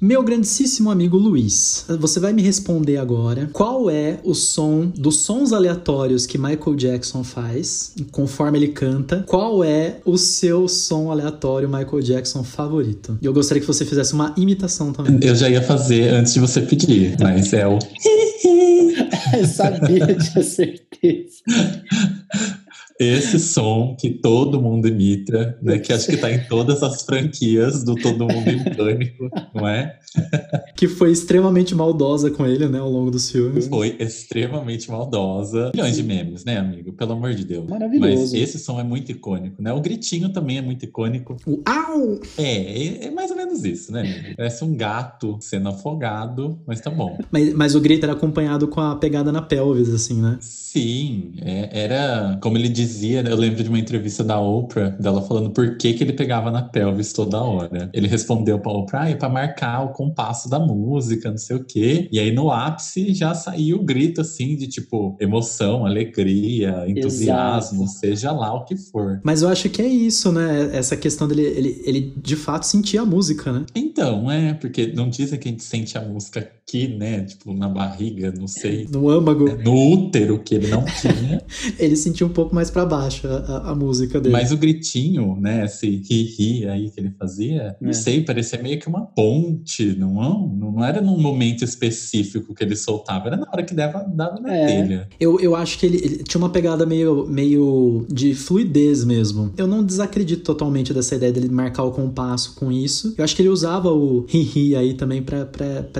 Meu grandíssimo amigo Luiz, você vai me responder agora qual é o som dos sons aleatórios que Michael Jackson faz, conforme ele canta, qual é o seu som aleatório Michael Jackson favorito? E eu gostaria que você fizesse uma imitação também. Eu já ia fazer antes de você pedir, mas é o... Eu sabia, tinha certeza. Esse som que todo mundo imita, né? Que acho que tá em todas as franquias do Todo Mundo em Pânico, não é? Que foi extremamente maldosa com ele, né? Ao longo dos filmes. Foi extremamente maldosa. Milhões de memes, né, amigo? Pelo amor de Deus. Maravilhoso. Mas esse som é muito icônico, né? O gritinho também é muito icônico. O au! É mais ou menos isso, né, amigo? Parece um gato sendo afogado, mas tá bom. Mas o grito era acompanhado com a pegada na pelvis, assim, né? Sim, era... Como ele dizia, eu lembro de uma entrevista da Oprah, dela falando por que ele pegava na pelvis toda hora. Ele respondeu pra Oprah, é pra marcar o compasso da música, não sei o quê. E aí no ápice já saiu o grito, assim, de tipo, emoção, alegria, entusiasmo, exato, seja lá o que for. Mas eu acho que é isso, né? Essa questão dele, ele de fato sentia a música, né? Então, porque não dizem que a gente sente a música aqui, né? Tipo, na barriga, não sei. No âmago. No útero, que ele não tinha. Ele sentiu um pouco mais pra baixo a música dele. Mas o gritinho, né, esse hi-hi aí que ele fazia, não sei, parecia meio que uma ponte, não era num momento específico que ele soltava, era na hora que dava na telha. Eu acho que ele tinha uma pegada meio de fluidez mesmo. Eu não desacredito totalmente dessa ideia dele marcar o compasso com isso. Eu acho que ele usava o hi-hi aí também pra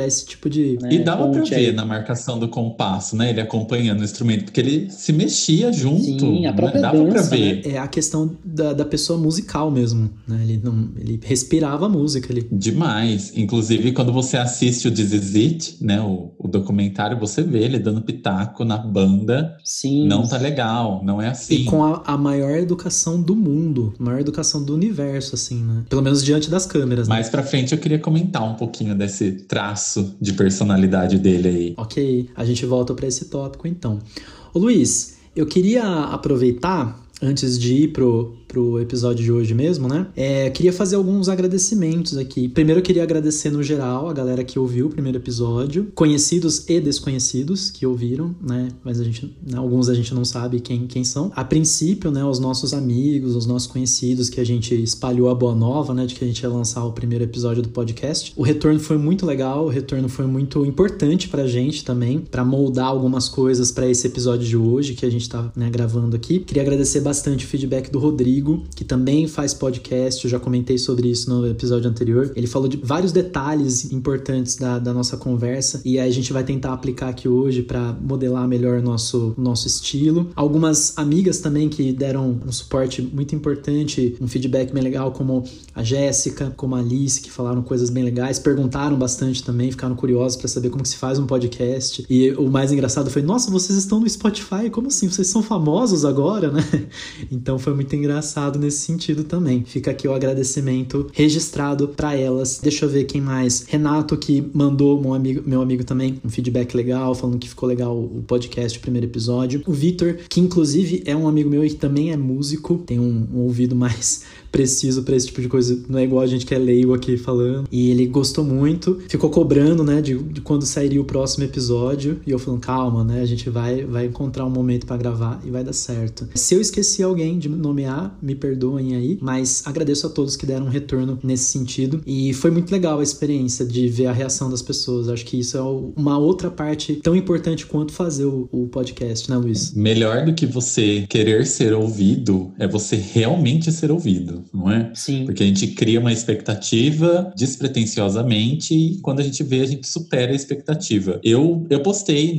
esse tipo de... E dava pra ver aí na marcação do compasso, né, ele acompanhando o instrumento, porque ele se mexia junto. Sim. A própria dança, pra ver. Né? É a questão da pessoa musical mesmo, né? Ele respirava a música ali. Demais. Inclusive, quando você assiste o This Is It, né? O documentário, você vê ele dando pitaco na banda. Sim. Não tá legal, não é assim. E com a maior educação do mundo, a maior educação do universo, assim, né? Pelo menos diante das câmeras. Mais pra frente, eu queria comentar um pouquinho desse traço de personalidade dele aí. Ok, a gente volta pra esse tópico, então. Ô, Luiz... Eu queria aproveitar, antes de ir pro episódio de hoje mesmo, né? Queria fazer alguns agradecimentos aqui. Primeiro eu queria agradecer no geral a galera que ouviu o primeiro episódio, conhecidos e desconhecidos que ouviram, né? Mas alguns a gente não sabe quem são. A princípio, né? Os nossos amigos, os nossos conhecidos que a gente espalhou a boa nova, né? De que a gente ia lançar o primeiro episódio do podcast. O retorno foi muito legal, o retorno foi muito importante pra gente também, pra moldar algumas coisas pra esse episódio de hoje que a gente tá, né, gravando aqui. Queria agradecer bastante o feedback do Rodrigo, que também faz podcast, eu já comentei sobre isso no episódio anterior. Ele falou de vários detalhes importantes da nossa conversa, e aí a gente vai tentar aplicar aqui hoje para modelar melhor nosso estilo. Algumas amigas também que deram um suporte muito importante, um feedback bem legal, como a Jéssica, como a Alice, que falaram coisas bem legais, perguntaram bastante também, ficaram curiosos para saber como que se faz um podcast. E o mais engraçado foi, nossa, vocês estão no Spotify, como assim? Vocês são famosos agora, né? Então foi muito engraçado nesse sentido também. Fica aqui o agradecimento registrado para elas. Deixa eu ver quem mais. Renato, que mandou, meu amigo também, um feedback legal, falando que ficou legal o podcast, o primeiro episódio. O Vitor, que inclusive é um amigo meu e que também é músico, tem um ouvido mais preciso pra esse tipo de coisa, não é igual a gente que é leigo aqui falando, e ele gostou muito, ficou cobrando, né, de quando sairia o próximo episódio, e eu falando, calma, né, a gente vai encontrar um momento pra gravar e vai dar certo. Se eu esqueci alguém de nomear, me perdoem aí, mas agradeço a todos que deram um retorno nesse sentido, e foi muito legal a experiência de ver a reação das pessoas. Acho que isso é uma outra parte tão importante quanto fazer o podcast, né, Luiz? Melhor do que você querer ser ouvido, é você realmente ser ouvido. Não é? Sim. Porque a gente cria uma expectativa despretensiosamente e quando a gente vê, a gente supera a expectativa. Eu postei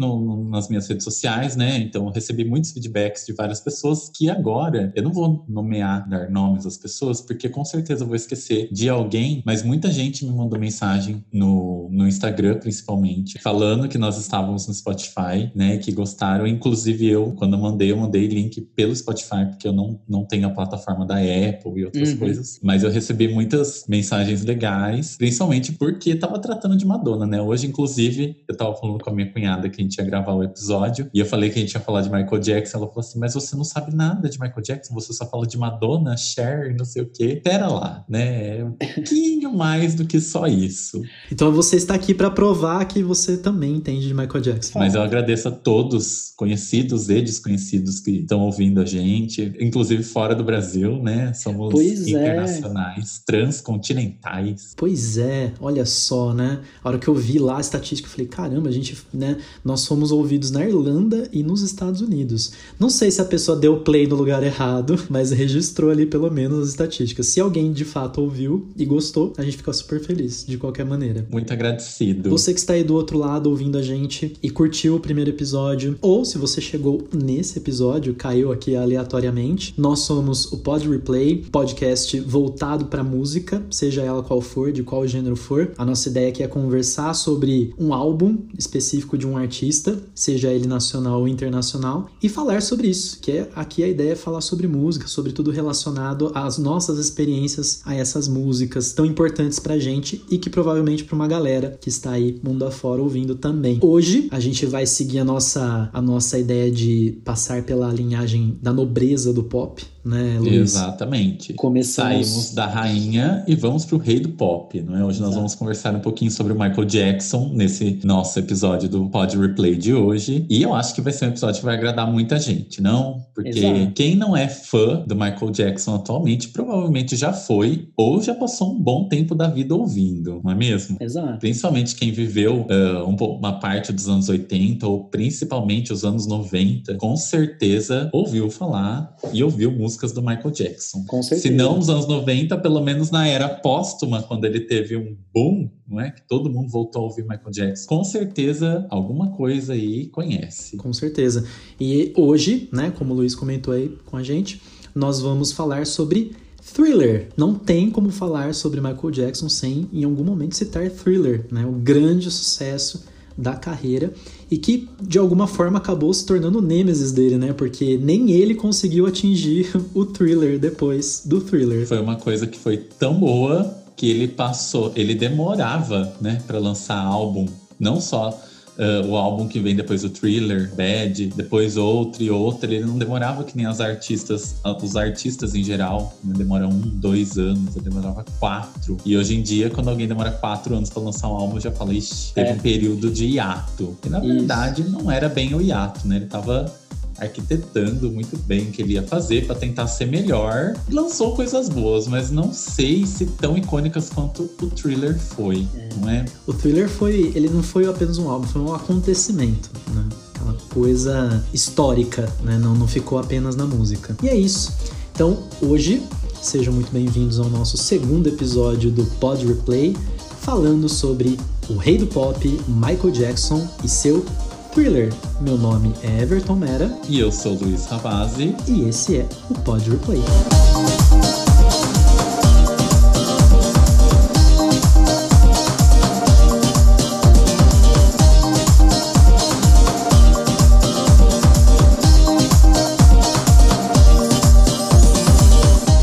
nas minhas redes sociais, né? Então eu recebi muitos feedbacks de várias pessoas que agora, eu não vou nomear, dar nomes às pessoas, porque com certeza eu vou esquecer de alguém, mas muita gente me mandou mensagem no Instagram, principalmente, falando que nós estávamos no Spotify, né? Que gostaram, inclusive eu, quando eu mandei link pelo Spotify, porque eu não tenho a plataforma da Apple e eu outras coisas. Mas eu recebi muitas mensagens legais, principalmente porque tava tratando de Madonna, né? Hoje, inclusive, eu tava falando com a minha cunhada que a gente ia gravar o episódio e eu falei que a gente ia falar de Michael Jackson. Ela falou assim, mas você não sabe nada de Michael Jackson, você só fala de Madonna, Cher, não sei o quê. Pera lá, né? É um pouquinho mais do que só isso. Então você está aqui pra provar que você também entende de Michael Jackson. Mas eu agradeço a todos, conhecidos e desconhecidos, que estão ouvindo a gente, inclusive fora do Brasil, né? Somos internacionais, transcontinentais. Pois é, olha só, né? A hora que eu vi lá a estatística, eu falei, caramba, a gente, né? Nós fomos ouvidos na Irlanda e nos Estados Unidos. Não sei se a pessoa deu play no lugar errado, mas registrou ali pelo menos as estatísticas. Se alguém de fato ouviu e gostou, a gente fica super feliz, de qualquer maneira. Muito agradecido. Você que está aí do outro lado ouvindo a gente e curtiu o primeiro episódio, ou se você chegou nesse episódio, caiu aqui aleatoriamente, nós somos o Podreplay, podcast voltado para música, seja ela qual for, de qual gênero for. A nossa ideia aqui é conversar sobre um álbum específico de um artista, seja ele nacional ou internacional, e falar sobre isso, que é, aqui a ideia é falar sobre música, sobre tudo relacionado às nossas experiências, a essas músicas tão importantes pra gente e que provavelmente pra uma galera que está aí mundo afora ouvindo também. Hoje a gente vai seguir a nossa ideia de passar pela linhagem da nobreza do pop, né, Luiz? Exatamente. Saímos da rainha e vamos pro rei do pop, não é? Hoje nós vamos conversar um pouquinho sobre o Michael Jackson nesse nosso episódio do Pod Replay de hoje. E eu acho que vai ser um episódio que vai agradar muita gente, não? Porque quem não é fã do Michael Jackson atualmente, provavelmente já foi ou já passou um bom tempo da vida ouvindo, não é mesmo? Exato. Principalmente quem viveu uma parte dos anos 80 ou principalmente os anos 90, com certeza ouviu falar e ouviu músicas do Michael Jackson. Com certeza. Se não nos anos 90, pelo menos na era póstuma, quando ele teve um boom, não é? Que todo mundo voltou a ouvir Michael Jackson. Com certeza, alguma coisa aí conhece. Com certeza. E hoje, né, como o Luiz comentou aí com a gente, nós vamos falar sobre Thriller. Não tem como falar sobre Michael Jackson sem, em algum momento, citar Thriller, né? O grande sucesso da carreira e que, de alguma forma, acabou se tornando o nêmesis dele, né? Porque nem ele conseguiu atingir o Thriller depois do Thriller. Foi uma coisa que foi tão boa que ele demorava, né, pra lançar álbum, não só o álbum que vem depois do Thriller, Bad, depois outro e outro. Ele não demorava que nem os artistas em geral, né? Demora 1, 2 anos, ele demorava 4. E hohoje em dia, quando alguém demora 4 anos pra lançar um álbum, eu já falo, ixi, teve um período de hiato. E na verdade, não era bem o hiato, né? Ele tava arquitetando muito bem o que ele ia fazer pra tentar ser melhor. Lançou coisas boas, mas não sei se tão icônicas quanto o Thriller foi, não é? O Thriller foi, ele não foi apenas um álbum, foi um acontecimento, né? Aquela coisa histórica, né? Não ficou apenas na música. E é isso. Então, hoje, sejam muito bem-vindos ao nosso segundo episódio do Pod Replay, falando sobre o rei do pop, Michael Jackson, e seu Thriller. Meu nome é Everton Mera. E eu sou Luiz Rabazzi. E esse é o Pod Replay.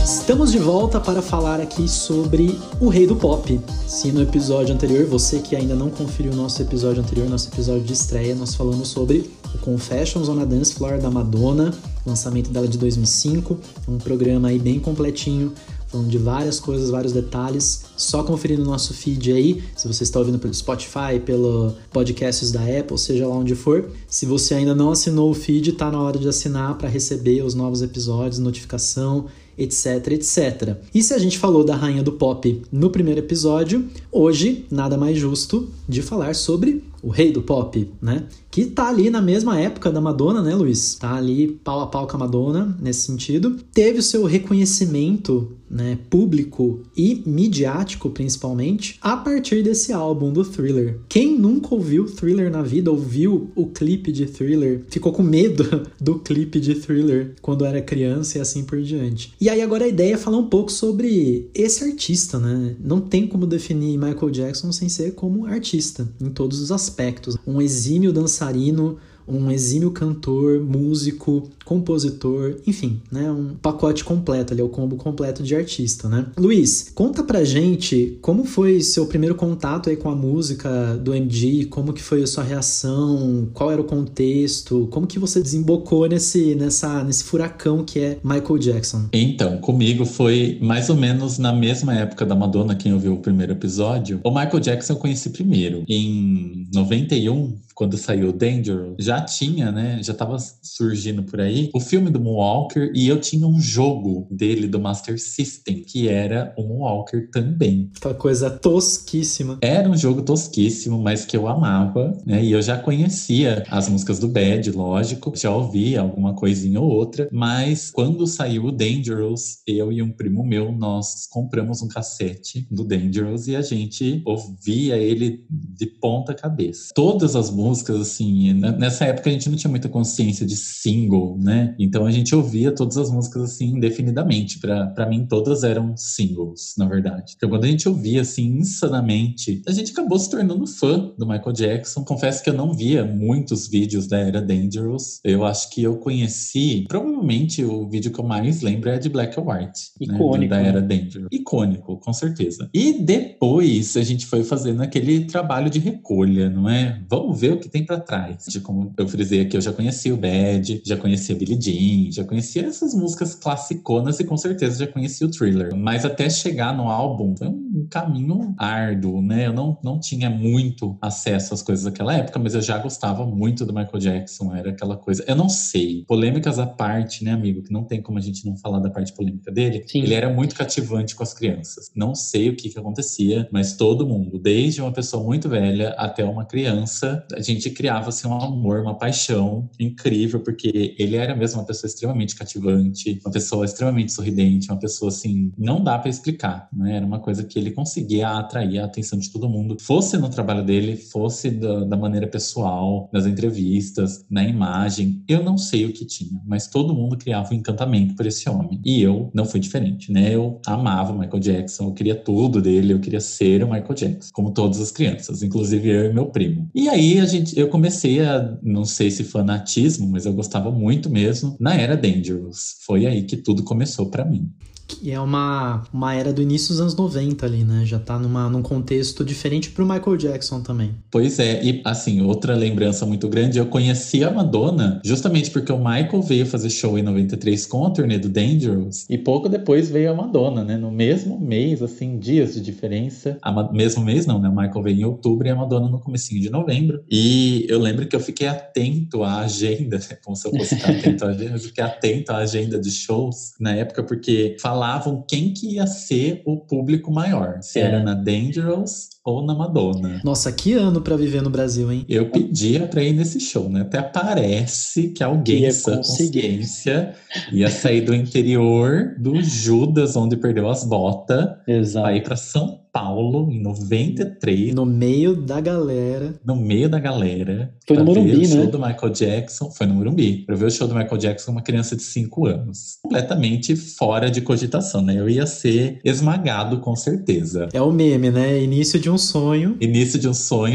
Estamos de volta para falar aqui sobre o rei do pop. Se no episódio anterior, você que ainda não conferiu o nosso episódio anterior, nosso episódio de estreia, nós falamos sobre o Confessions on a Dance Floor da Madonna, lançamento dela de 2005, um programa aí bem completinho, falando de várias coisas, vários detalhes. Só conferindo o nosso feed aí, se você está ouvindo pelo Spotify, pelo podcasts da Apple, seja lá onde for. Se você ainda não assinou o feed, tá na hora de assinar para receber os novos episódios, notificação, etc, etc. E se a gente falou da rainha do pop no primeiro episódio, hoje nada mais justo de falar sobre o rei do pop, né? Que tá ali na mesma época da Madonna, né, Luiz? Tá ali pau a pau com a Madonna, nesse sentido. Teve o seu reconhecimento, né, público e midiático, principalmente, a partir desse álbum do Thriller. Quem nunca ouviu Thriller na vida, ouviu o clipe de Thriller, ficou com medo do clipe de Thriller quando era criança e assim por diante. E aí agora a ideia é falar um pouco sobre esse artista, né? Não tem como definir Michael Jackson sem ser como artista, em todos os aspectos. Um exímio dançarino, um exímio cantor, músico, compositor, enfim, né? Um pacote completo ali, é o combo completo de artista, né? Luiz, conta pra gente como foi seu primeiro contato aí com a música do MJ, como que foi a sua reação, qual era o contexto, como que você desembocou nesse furacão que é Michael Jackson? Então, comigo foi mais ou menos na mesma época da Madonna, quem ouviu o primeiro episódio. O Michael Jackson eu conheci primeiro, em 91, quando saiu Dangerous, já tava surgindo por aí o filme do Moonwalker, e eu tinha um jogo dele do Master System que era o Moonwalker também. Aquela coisa tosquíssima. Era um jogo tosquíssimo, mas que eu amava, né? E eu já conhecia as músicas do Bad, lógico, já ouvia alguma coisinha ou outra, mas quando saiu o Dangerous, eu e um primo meu, nós compramos um cassete do Dangerous e a gente ouvia ele de ponta cabeça. Todas as músicas, assim, nessa época a gente não tinha muita consciência de single, né? Então a gente ouvia todas as músicas, assim, indefinidamente. Pra mim, todas eram singles, na verdade. Então quando a gente ouvia, assim, insanamente, a gente acabou se tornando fã do Michael Jackson. Confesso que eu não via muitos vídeos da era Dangerous. Eu acho que eu conheci, provavelmente, o vídeo que eu mais lembro é de Black and White. Icônico. Né? Da era Dangerous. Icônico, com certeza. E depois a gente foi fazendo aquele trabalho de recolha, não é? Vamos ver o que tem pra trás. Como eu frisei aqui, eu já conhecia o Bad, já conhecia a Billie Jean, já conhecia essas músicas classiconas e com certeza já conhecia o Thriller. Mas até chegar no álbum foi um caminho árduo, né? Eu não tinha muito acesso às coisas daquela época, mas eu já gostava muito do Michael Jackson, era aquela coisa... Eu não sei, polêmicas à parte, né, amigo? Que não tem como a gente não falar da parte polêmica dele. Sim. Ele era muito cativante com as crianças. Não sei o que acontecia, mas todo mundo, desde uma pessoa muito velha até uma criança, a gente criava, assim, um amor, uma paixão incrível, porque ele era mesmo uma pessoa extremamente cativante, uma pessoa extremamente sorridente, uma pessoa, assim, não dá pra explicar, né? Era uma coisa que ele conseguia atrair a atenção de todo mundo, fosse no trabalho dele, fosse da maneira pessoal, nas entrevistas, na imagem. Eu não sei o que tinha, mas todo mundo criava um encantamento por esse homem. E eu não fui diferente, né? Eu amava o Michael Jackson, eu queria tudo dele, eu queria ser o Michael Jackson, como todas as crianças, inclusive eu e meu primo. E aí eu comecei a, não sei se fanatismo, mas eu gostava muito mesmo, na era Dangerous. Foi aí que tudo começou pra mim. Que é uma era do início dos anos 90 ali, né? Já tá num contexto diferente pro Michael Jackson também. Pois é, e assim, outra lembrança muito grande, eu conheci a Madonna justamente porque o Michael veio fazer show em 93 com a turnê do Dangerous e pouco depois veio a Madonna, né? No mesmo mês, assim, dias de diferença. Mesmo mês não, né? O Michael veio em outubro e a Madonna no comecinho de novembro. E eu lembro que eu fiquei atento à agenda, né? Como se eu fosse ficar atento à agenda. Eu fiquei atento à agenda de shows na época porque falavam quem que ia ser o público maior. Se era na Dangerous ou na Madonna. Nossa, que ano pra viver no Brasil, hein? Eu pedia pra ir nesse show, né? Até parece que alguém sem consciência ia sair do interior do Judas, onde perdeu as botas, pra ir pra São Paulo em 93. No meio da galera. Foi no Morumbi, né? Foi no Morumbi. Pra ver o show do Michael Jackson, uma criança de 5 anos. Completamente fora de cogitação, né? Eu ia ser esmagado, com certeza. É o meme, né? Início de um sonho,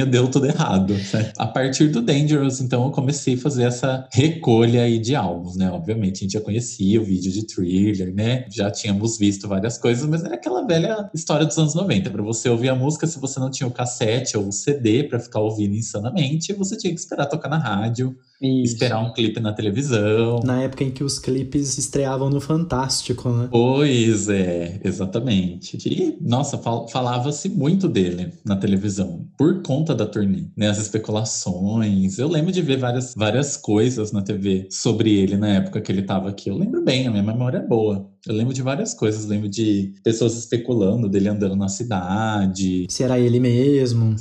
deu tudo errado, né? A partir do Dangerous, então, eu comecei a fazer essa recolha aí de álbuns, né? Obviamente, a gente já conhecia o vídeo de Thriller, né? Já tínhamos visto várias coisas, mas era aquela velha história dos anos 90. Pra você ouvir a música, se você não tinha o cassete ou o CD pra ficar ouvindo insanamente, você tinha que esperar tocar na rádio. Isso. Esperar um clipe na televisão. Na época em que os clipes estreavam no Fantástico, né? Pois é, exatamente. E, nossa, falava-se muito dele na televisão, por conta da turnê, né? As especulações. Eu lembro de ver várias coisas na TV sobre ele na época que ele tava aqui. Eu lembro bem, a minha memória é boa. Eu lembro de várias coisas, lembro de pessoas especulando dele andando na cidade. Se era ele mesmo,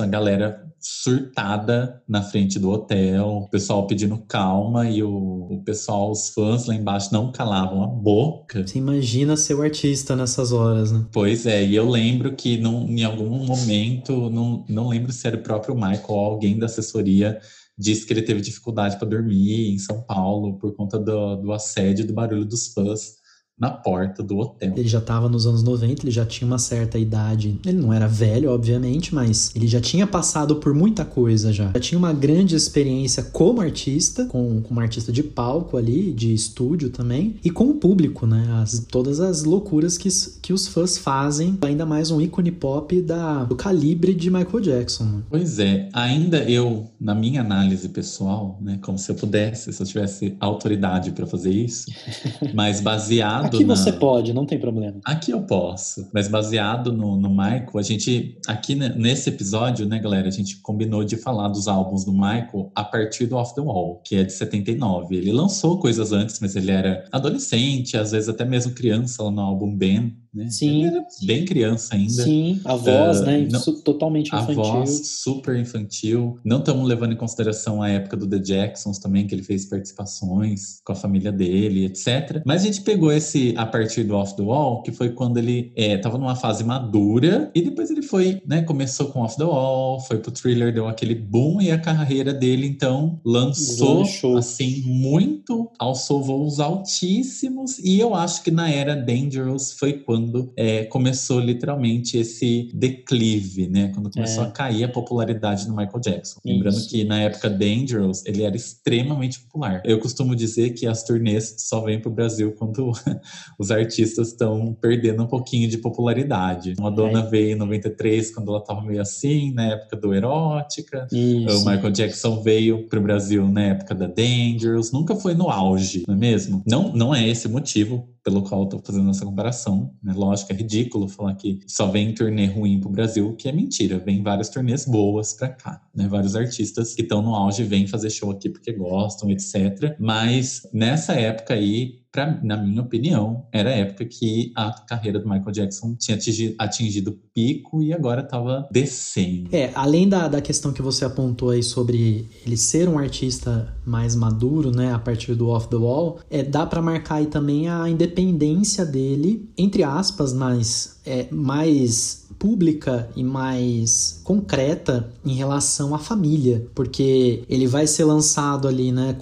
a galera surtada na frente do hotel, o pessoal pedindo calma e o pessoal, os fãs lá embaixo não calavam a boca. Você imagina ser o artista nessas horas, né? Pois é, e eu lembro que em algum momento, não lembro se era o próprio Michael ou alguém da assessoria, disse que ele teve dificuldade para dormir em São Paulo por conta do assédio, do barulho dos fãs na porta do hotel. Ele já estava nos anos 90, ele já tinha uma certa idade. Ele não era velho, obviamente, mas ele já tinha passado por muita coisa já. Já tinha uma grande experiência como artista, como artista de palco ali, de estúdio também, e com o público, né? Todas as loucuras que os fãs fazem, ainda mais um ícone pop do calibre de Michael Jackson. Né? Pois é, ainda eu, na minha análise pessoal, né, como se eu pudesse, se eu tivesse autoridade para fazer isso, mas baseado aqui você pode, não tem problema. Aqui eu posso, mas baseado no Michael, a gente, aqui nesse episódio, né, galera, a gente combinou de falar dos álbuns do Michael a partir do Off The Wall, que é de 79. Ele lançou coisas antes, mas ele era adolescente, às vezes até mesmo criança, lá no álbum Ben, né? Sim. Ele era bem criança ainda. Sim, a voz, né? Não, totalmente infantil. A voz, super infantil. Não estamos levando em consideração a época do The Jacksons também, que ele fez participações com a família dele, etc. Mas a gente pegou esse a partir do Off The Wall, que foi quando ele tava numa fase madura, e depois ele foi, né? Começou com Off The Wall, foi pro Thriller, deu aquele boom, e a carreira dele, então, lançou, assim, muito, alçou voos altíssimos, e eu acho que na era Dangerous foi quando começou literalmente esse declive, né? Quando começou a cair a popularidade do Michael Jackson. Lembrando que na época Dangerous, ele era extremamente popular. Eu costumo dizer que as turnês só vêm pro Brasil quando os artistas estão perdendo um pouquinho de popularidade. Madonna veio em 93, quando ela tava meio assim, na época do Erótica. Isso. O Michael Jackson veio pro Brasil na época da Dangerous. Nunca foi no auge, não é mesmo? Não, não é esse o motivo pelo qual eu tô fazendo essa comparação, né? Lógico, é ridículo falar que só vem turnê ruim pro Brasil, que é mentira. Vem várias turnês boas pra cá, né? Vários artistas que estão no auge vêm fazer show aqui porque gostam, etc. Mas nessa época aí, na minha opinião, era a época que a carreira do Michael Jackson tinha atingido o pico e agora estava descendo. Além da questão que você apontou aí sobre ele ser um artista mais maduro, né, a partir do Off The Wall, dá para marcar aí também a independência dele, entre aspas, mas mais pública e mais concreta em relação à família, porque ele vai ser lançado ali, né,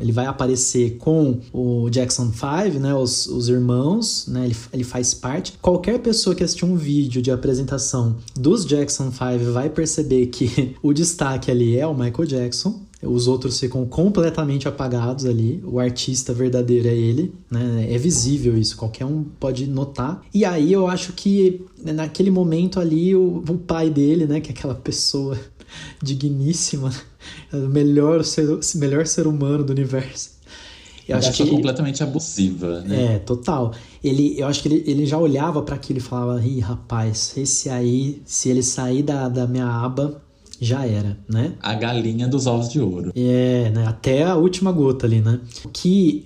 ele vai aparecer com o Jackson 5, né, os irmãos, né, ele faz parte. Qualquer pessoa que assistir um vídeo de apresentação dos Jackson 5 vai perceber que o destaque ali é o Michael Jackson. Os outros ficam completamente apagados ali. O artista verdadeiro é ele, né? É visível isso, qualquer um pode notar. E aí eu acho que naquele momento ali, o pai dele, né? Que é aquela pessoa digníssima, melhor ser humano do universo. Eu acho que completamente abusiva, né? Total. Eu acho que ele já olhava para aquilo e falava: ih, rapaz, esse aí, se ele sair da minha aba, já era, né? A galinha dos ovos de ouro. Né? Até a última gota ali, né? Que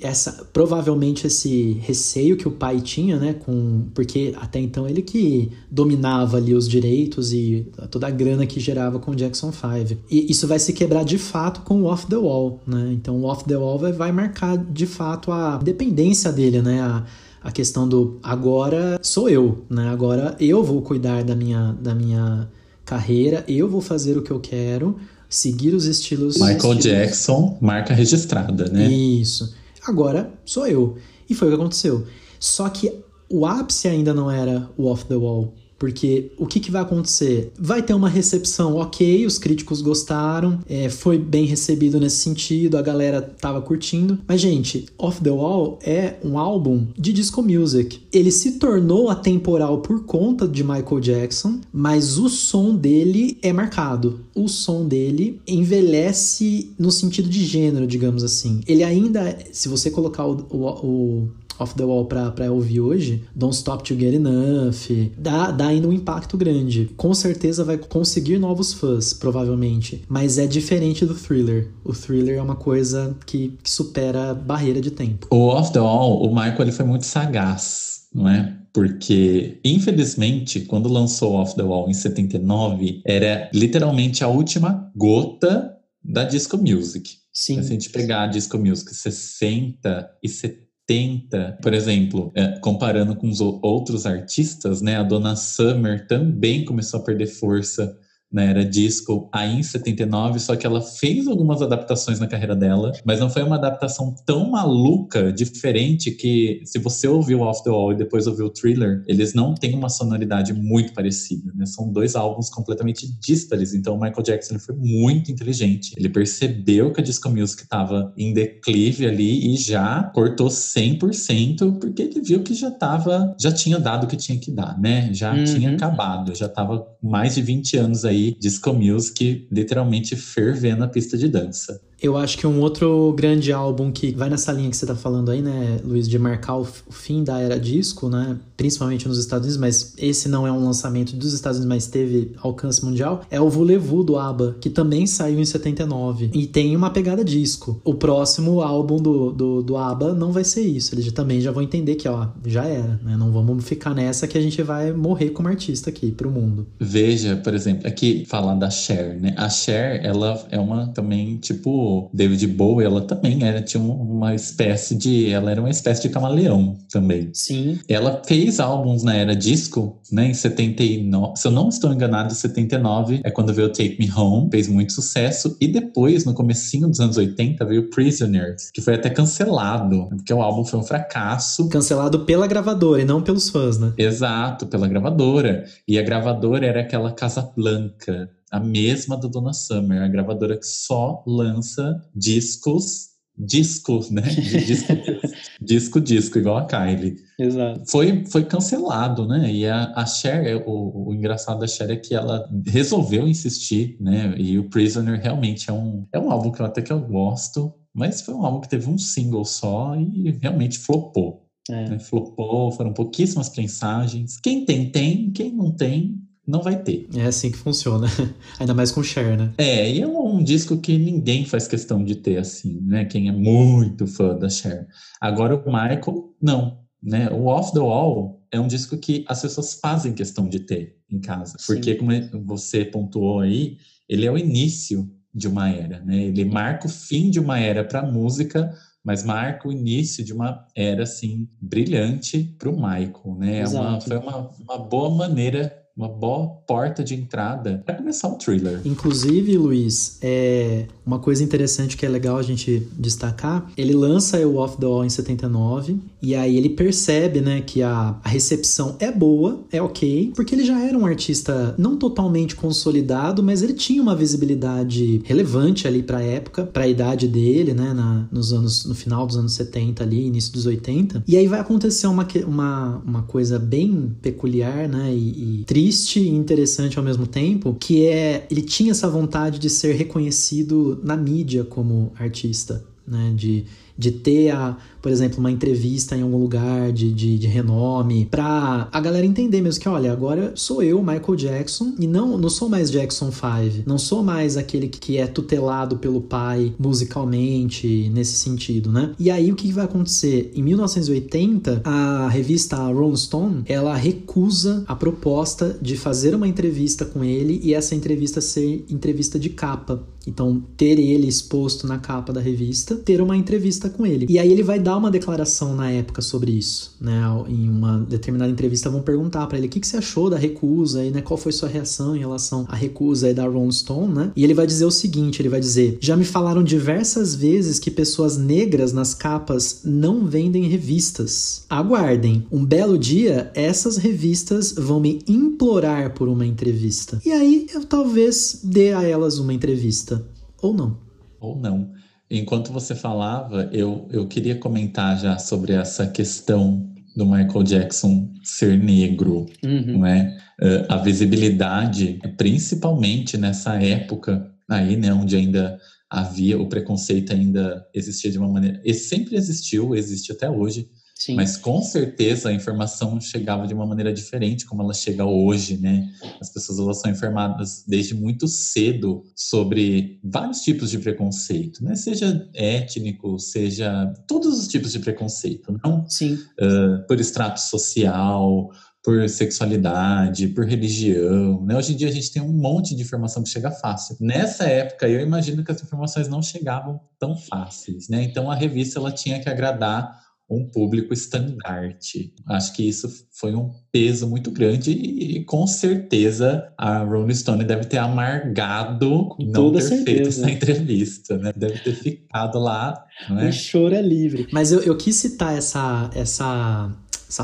provavelmente esse receio que o pai tinha, né? Porque até então ele que dominava ali os direitos e toda a grana que gerava com o Jackson 5. E isso vai se quebrar de fato com o Off The Wall, né? Então o Off The Wall vai marcar de fato a dependência dele, né? A questão do agora sou eu, né? Agora eu vou cuidar da minha carreira, eu vou fazer o que eu quero, seguir os estilos... Michael Jackson, marca registrada, né? Isso. Agora sou eu. E foi o que aconteceu. Só que o ápice ainda não era o Off The Wall, porque o que vai acontecer? Vai ter uma recepção ok, os críticos gostaram, foi bem recebido nesse sentido, a galera tava curtindo. Mas, gente, Off The Wall é um álbum de disco music. Ele se tornou atemporal por conta de Michael Jackson, mas o som dele é marcado. O som dele envelhece no sentido de gênero, digamos assim. Ele ainda, se você colocar o Off The Wall pra ouvir hoje, Don't Stop To Get Enough, dá ainda um impacto grande. Com certeza vai conseguir novos fãs, provavelmente. Mas é diferente do Thriller. O Thriller é uma coisa que supera a barreira de tempo. O Off The Wall, o Michael, ele foi muito sagaz, não é? Porque, infelizmente, quando lançou Off The Wall em 79, era literalmente a última gota da disco music. Sim. Se a gente pegar a disco music 60 e 70, por exemplo, comparando com os outros artistas, né? A Donna Summer também começou a perder força né, era disco aí em 79, só que ela fez algumas adaptações na carreira dela, mas não foi uma adaptação tão maluca, diferente, que se você ouviu Off the Wall e depois ouviu o Thriller, eles não têm uma sonoridade muito parecida, né? São dois álbuns completamente díspares, então o Michael Jackson ele foi muito inteligente, ele percebeu que a disco music estava em declive ali e já cortou 100%, porque ele viu que já tinha dado o que tinha que dar, né? Já tinha acabado, já tava mais de 20 anos aí, disco music literalmente fervendo a pista de dança. Eu acho que um outro grande álbum que vai nessa linha que você tá falando aí, né, Luiz, de marcar o fim da era disco, né, principalmente nos Estados Unidos, mas esse não é um lançamento dos Estados Unidos, mas teve alcance mundial, é o Voulez-Vous do ABBA, que também saiu em 79 e tem uma pegada disco. O próximo álbum do ABBA não vai ser isso, eles também já vão entender que, ó, já era, né, não vamos ficar nessa que a gente vai morrer como artista aqui pro mundo. Veja, por exemplo, aqui falar da Cher, né, a Cher, ela é uma também, tipo, David Bowie, ela também era uma espécie de camaleão também. Sim. Ela fez álbuns na era disco, né, em 79, se eu não estou enganado, em 79 é quando veio Take Me Home, fez muito sucesso, e depois, no comecinho dos anos 80, veio Prisoner, que foi até cancelado, porque o álbum foi um fracasso. Cancelado pela gravadora e não pelos fãs, né? Exato, pela gravadora. E a gravadora era aquela Casablanca, a mesma da Donna Summer, a gravadora que só lança discos, né? Disco, igual a Kylie. Exato. Foi cancelado, né? E a Cher, o engraçado da Cher é que ela resolveu insistir, né? E o Prisoner realmente é um álbum que eu gosto, mas foi um álbum que teve um single só e realmente flopou. É. Né? Flopou, foram pouquíssimas prensagens. Quem tem, quem não tem, não vai ter. É assim que funciona. Ainda mais com Cher, né? É, e é um disco que ninguém faz questão de ter, assim, né? Quem é muito fã da Cher. Agora o Michael, não, né? O Off the Wall é um disco que as pessoas fazem questão de ter em casa. Sim. Porque, como você pontuou aí, ele é o início de uma era, né? Ele marca o fim de uma era para a música, mas marca o início de uma era, assim, brilhante para o Michael, né? Foi uma boa maneira, uma boa porta de entrada para começar um Thriller. Inclusive, Luiz, uma coisa interessante que é legal a gente destacar, ele lança o Off the Wall em 79, e aí ele percebe, né, que a recepção é boa, é ok, porque ele já era um artista não totalmente consolidado, mas ele tinha uma visibilidade relevante ali para a época, para a idade dele, né, no final dos anos 70 ali, início dos 80, e aí vai acontecer uma coisa bem peculiar, né, e triste, triste e interessante ao mesmo tempo, que ele tinha essa vontade de ser reconhecido na mídia como artista, né? De ter, por exemplo, uma entrevista em algum lugar de renome, pra a galera entender mesmo que, olha, agora sou eu, Michael Jackson, e não sou mais Jackson 5, não sou mais aquele que é tutelado pelo pai musicalmente, nesse sentido, né? E aí, o que vai acontecer? Em 1980, a revista Rolling Stone, ela recusa a proposta de fazer uma entrevista com ele e essa entrevista ser entrevista de capa. Então, ter ele exposto na capa da revista, ter uma entrevista com ele. E aí ele vai dar uma declaração na época sobre isso, né? Em uma determinada entrevista vão perguntar pra ele o que você achou da recusa e, né, qual foi sua reação em relação à recusa aí da Rolling Stone, né? E ele vai dizer o seguinte, ele vai dizer: já me falaram diversas vezes que pessoas negras nas capas não vendem revistas. Aguardem. Um belo dia, essas revistas vão me implorar por uma entrevista. E aí eu talvez dê a elas uma entrevista. Ou não. Ou não. Enquanto você falava, eu queria comentar já sobre essa questão do Michael Jackson ser negro, não é? A visibilidade, principalmente nessa época aí, né, onde ainda havia o preconceito, ainda existia de uma maneira, e sempre existiu, existe até hoje. Sim. Mas com certeza a informação chegava de uma maneira diferente como ela chega hoje, né? As pessoas, elas são informadas desde muito cedo sobre vários tipos de preconceito, né? Seja étnico, seja todos os tipos de preconceito, não? Sim. Por extrato social, por sexualidade, por religião, né? Hoje em dia a gente tem um monte de informação que chega fácil. Nessa época, eu imagino que as informações não chegavam tão fáceis, né? Então a revista, ela tinha que agradar um público estandarte. Acho que isso foi um peso muito grande e com certeza a Rolling Stone deve ter amargado com não toda ter certeza. Feito essa entrevista, né? Deve ter ficado lá, não é? O choro é livre. Mas eu quis citar essa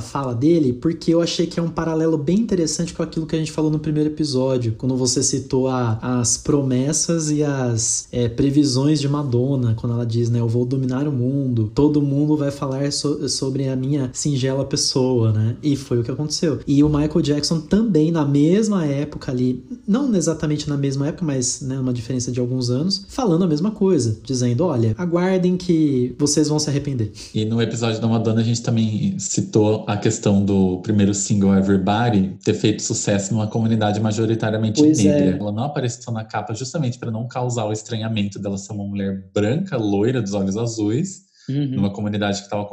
fala dele, porque eu achei que é um paralelo bem interessante com aquilo que a gente falou no primeiro episódio, quando você citou as promessas e as previsões de Madonna, quando ela diz, né, eu vou dominar o mundo, todo mundo vai falar sobre a minha singela pessoa, né, e foi o que aconteceu. E o Michael Jackson também, na mesma época ali, não exatamente na mesma época, mas, né, uma diferença de alguns anos, falando a mesma coisa, dizendo, olha, aguardem que vocês vão se arrepender. E no episódio da Madonna a gente também citou a questão do primeiro single Everybody ter feito sucesso numa comunidade majoritariamente negra. É. Ela não apareceu na capa justamente para não causar o estranhamento dela ser uma mulher branca, loira, dos olhos azuis, numa comunidade que estava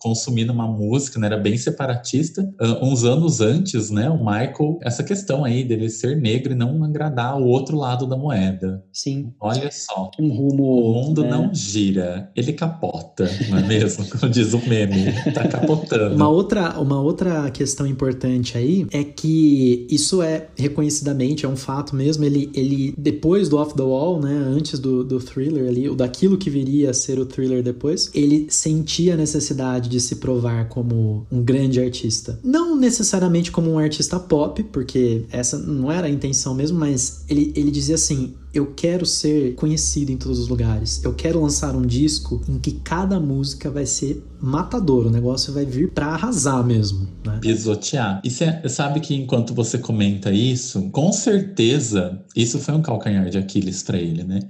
consumindo uma música, né, era bem separatista. Uns anos antes, né, o Michael, essa questão aí dele ser negro e não agradar o outro lado da moeda. Sim. Olha só. Um rumo... O mundo não gira, ele capota, não é mesmo? Como diz o meme, tá capotando. Uma outra questão importante aí é que isso é reconhecidamente, é um fato mesmo, ele depois do Off the Wall, né, antes do Thriller ali, daquilo que viria a ser o Thriller depois, ele sentia a necessidade de se provar como um grande artista. Não necessariamente como um artista pop, porque essa não era a intenção mesmo, mas ele dizia assim... Eu quero ser conhecido em todos os lugares. Eu quero lançar um disco em que cada música vai ser matador. O negócio vai vir pra arrasar mesmo, né? Pisotear. E você sabe que enquanto você comenta isso, com certeza isso foi um calcanhar de Aquiles pra ele, né?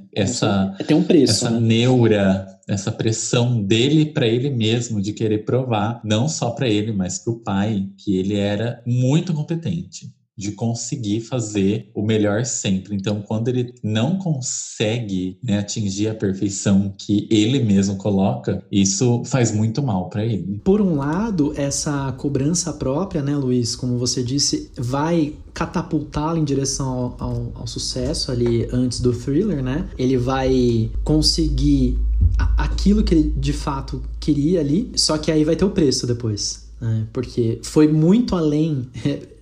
Tem um preço. Essa neura, essa pressão dele pra ele mesmo de querer provar, não só pra ele, mas pro pai, que ele era muito competente, de conseguir fazer o melhor sempre. Então, quando ele não consegue, né, atingir a perfeição que ele mesmo coloca, isso faz muito mal para ele. Por um lado, essa cobrança própria, né, Luiz, como você disse, vai catapultá-lo em direção ao sucesso ali antes do Thriller, né? Ele vai conseguir aquilo que ele de fato queria ali, só que aí vai ter o preço depois, né? Porque foi muito além...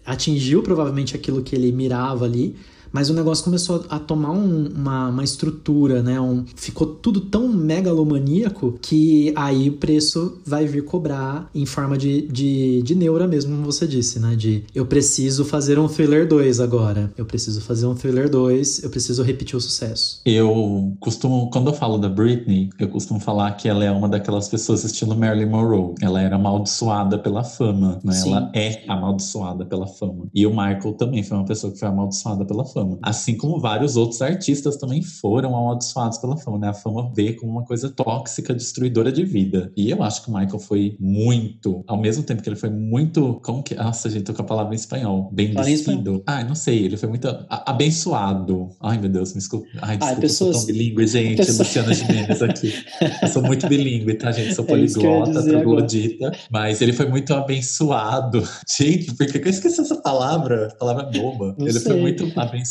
atingiu provavelmente aquilo que ele mirava ali, mas o negócio começou a tomar uma estrutura, né? Ficou tudo tão megalomaníaco que aí o preço vai vir cobrar em forma de neura mesmo, como você disse, né? De eu preciso fazer um Thriller 2 agora. Eu preciso fazer um Thriller 2, eu preciso repetir o sucesso. Eu costumo, quando eu falo da Britney, eu costumo falar que ela é uma daquelas pessoas estilo Marilyn Monroe. Ela era amaldiçoada pela fama, né? Sim. Ela é amaldiçoada pela fama. E o Michael também foi uma pessoa que foi amaldiçoada pela fama. Assim como vários outros artistas também foram amaldiçoados pela fama, né? A fama vê como uma coisa tóxica, destruidora de vida. E eu acho que o Michael foi muito, ao mesmo tempo que ele foi muito, como que, nossa gente, tô com a palavra em espanhol, bendecido. Ai, não sei, ele foi muito abençoado. Ai, meu Deus, me desculpa. Ai, desculpa, pessoas... eu sou tão bilíngue, gente, Luciana Gimenez aqui. Eu sou muito bilíngue, tá, gente? Sou poliglota, troglodita. Mas ele foi muito abençoado. Gente, por que eu esqueci essa palavra? A palavra é boba. Não ele sei. Foi muito abençoado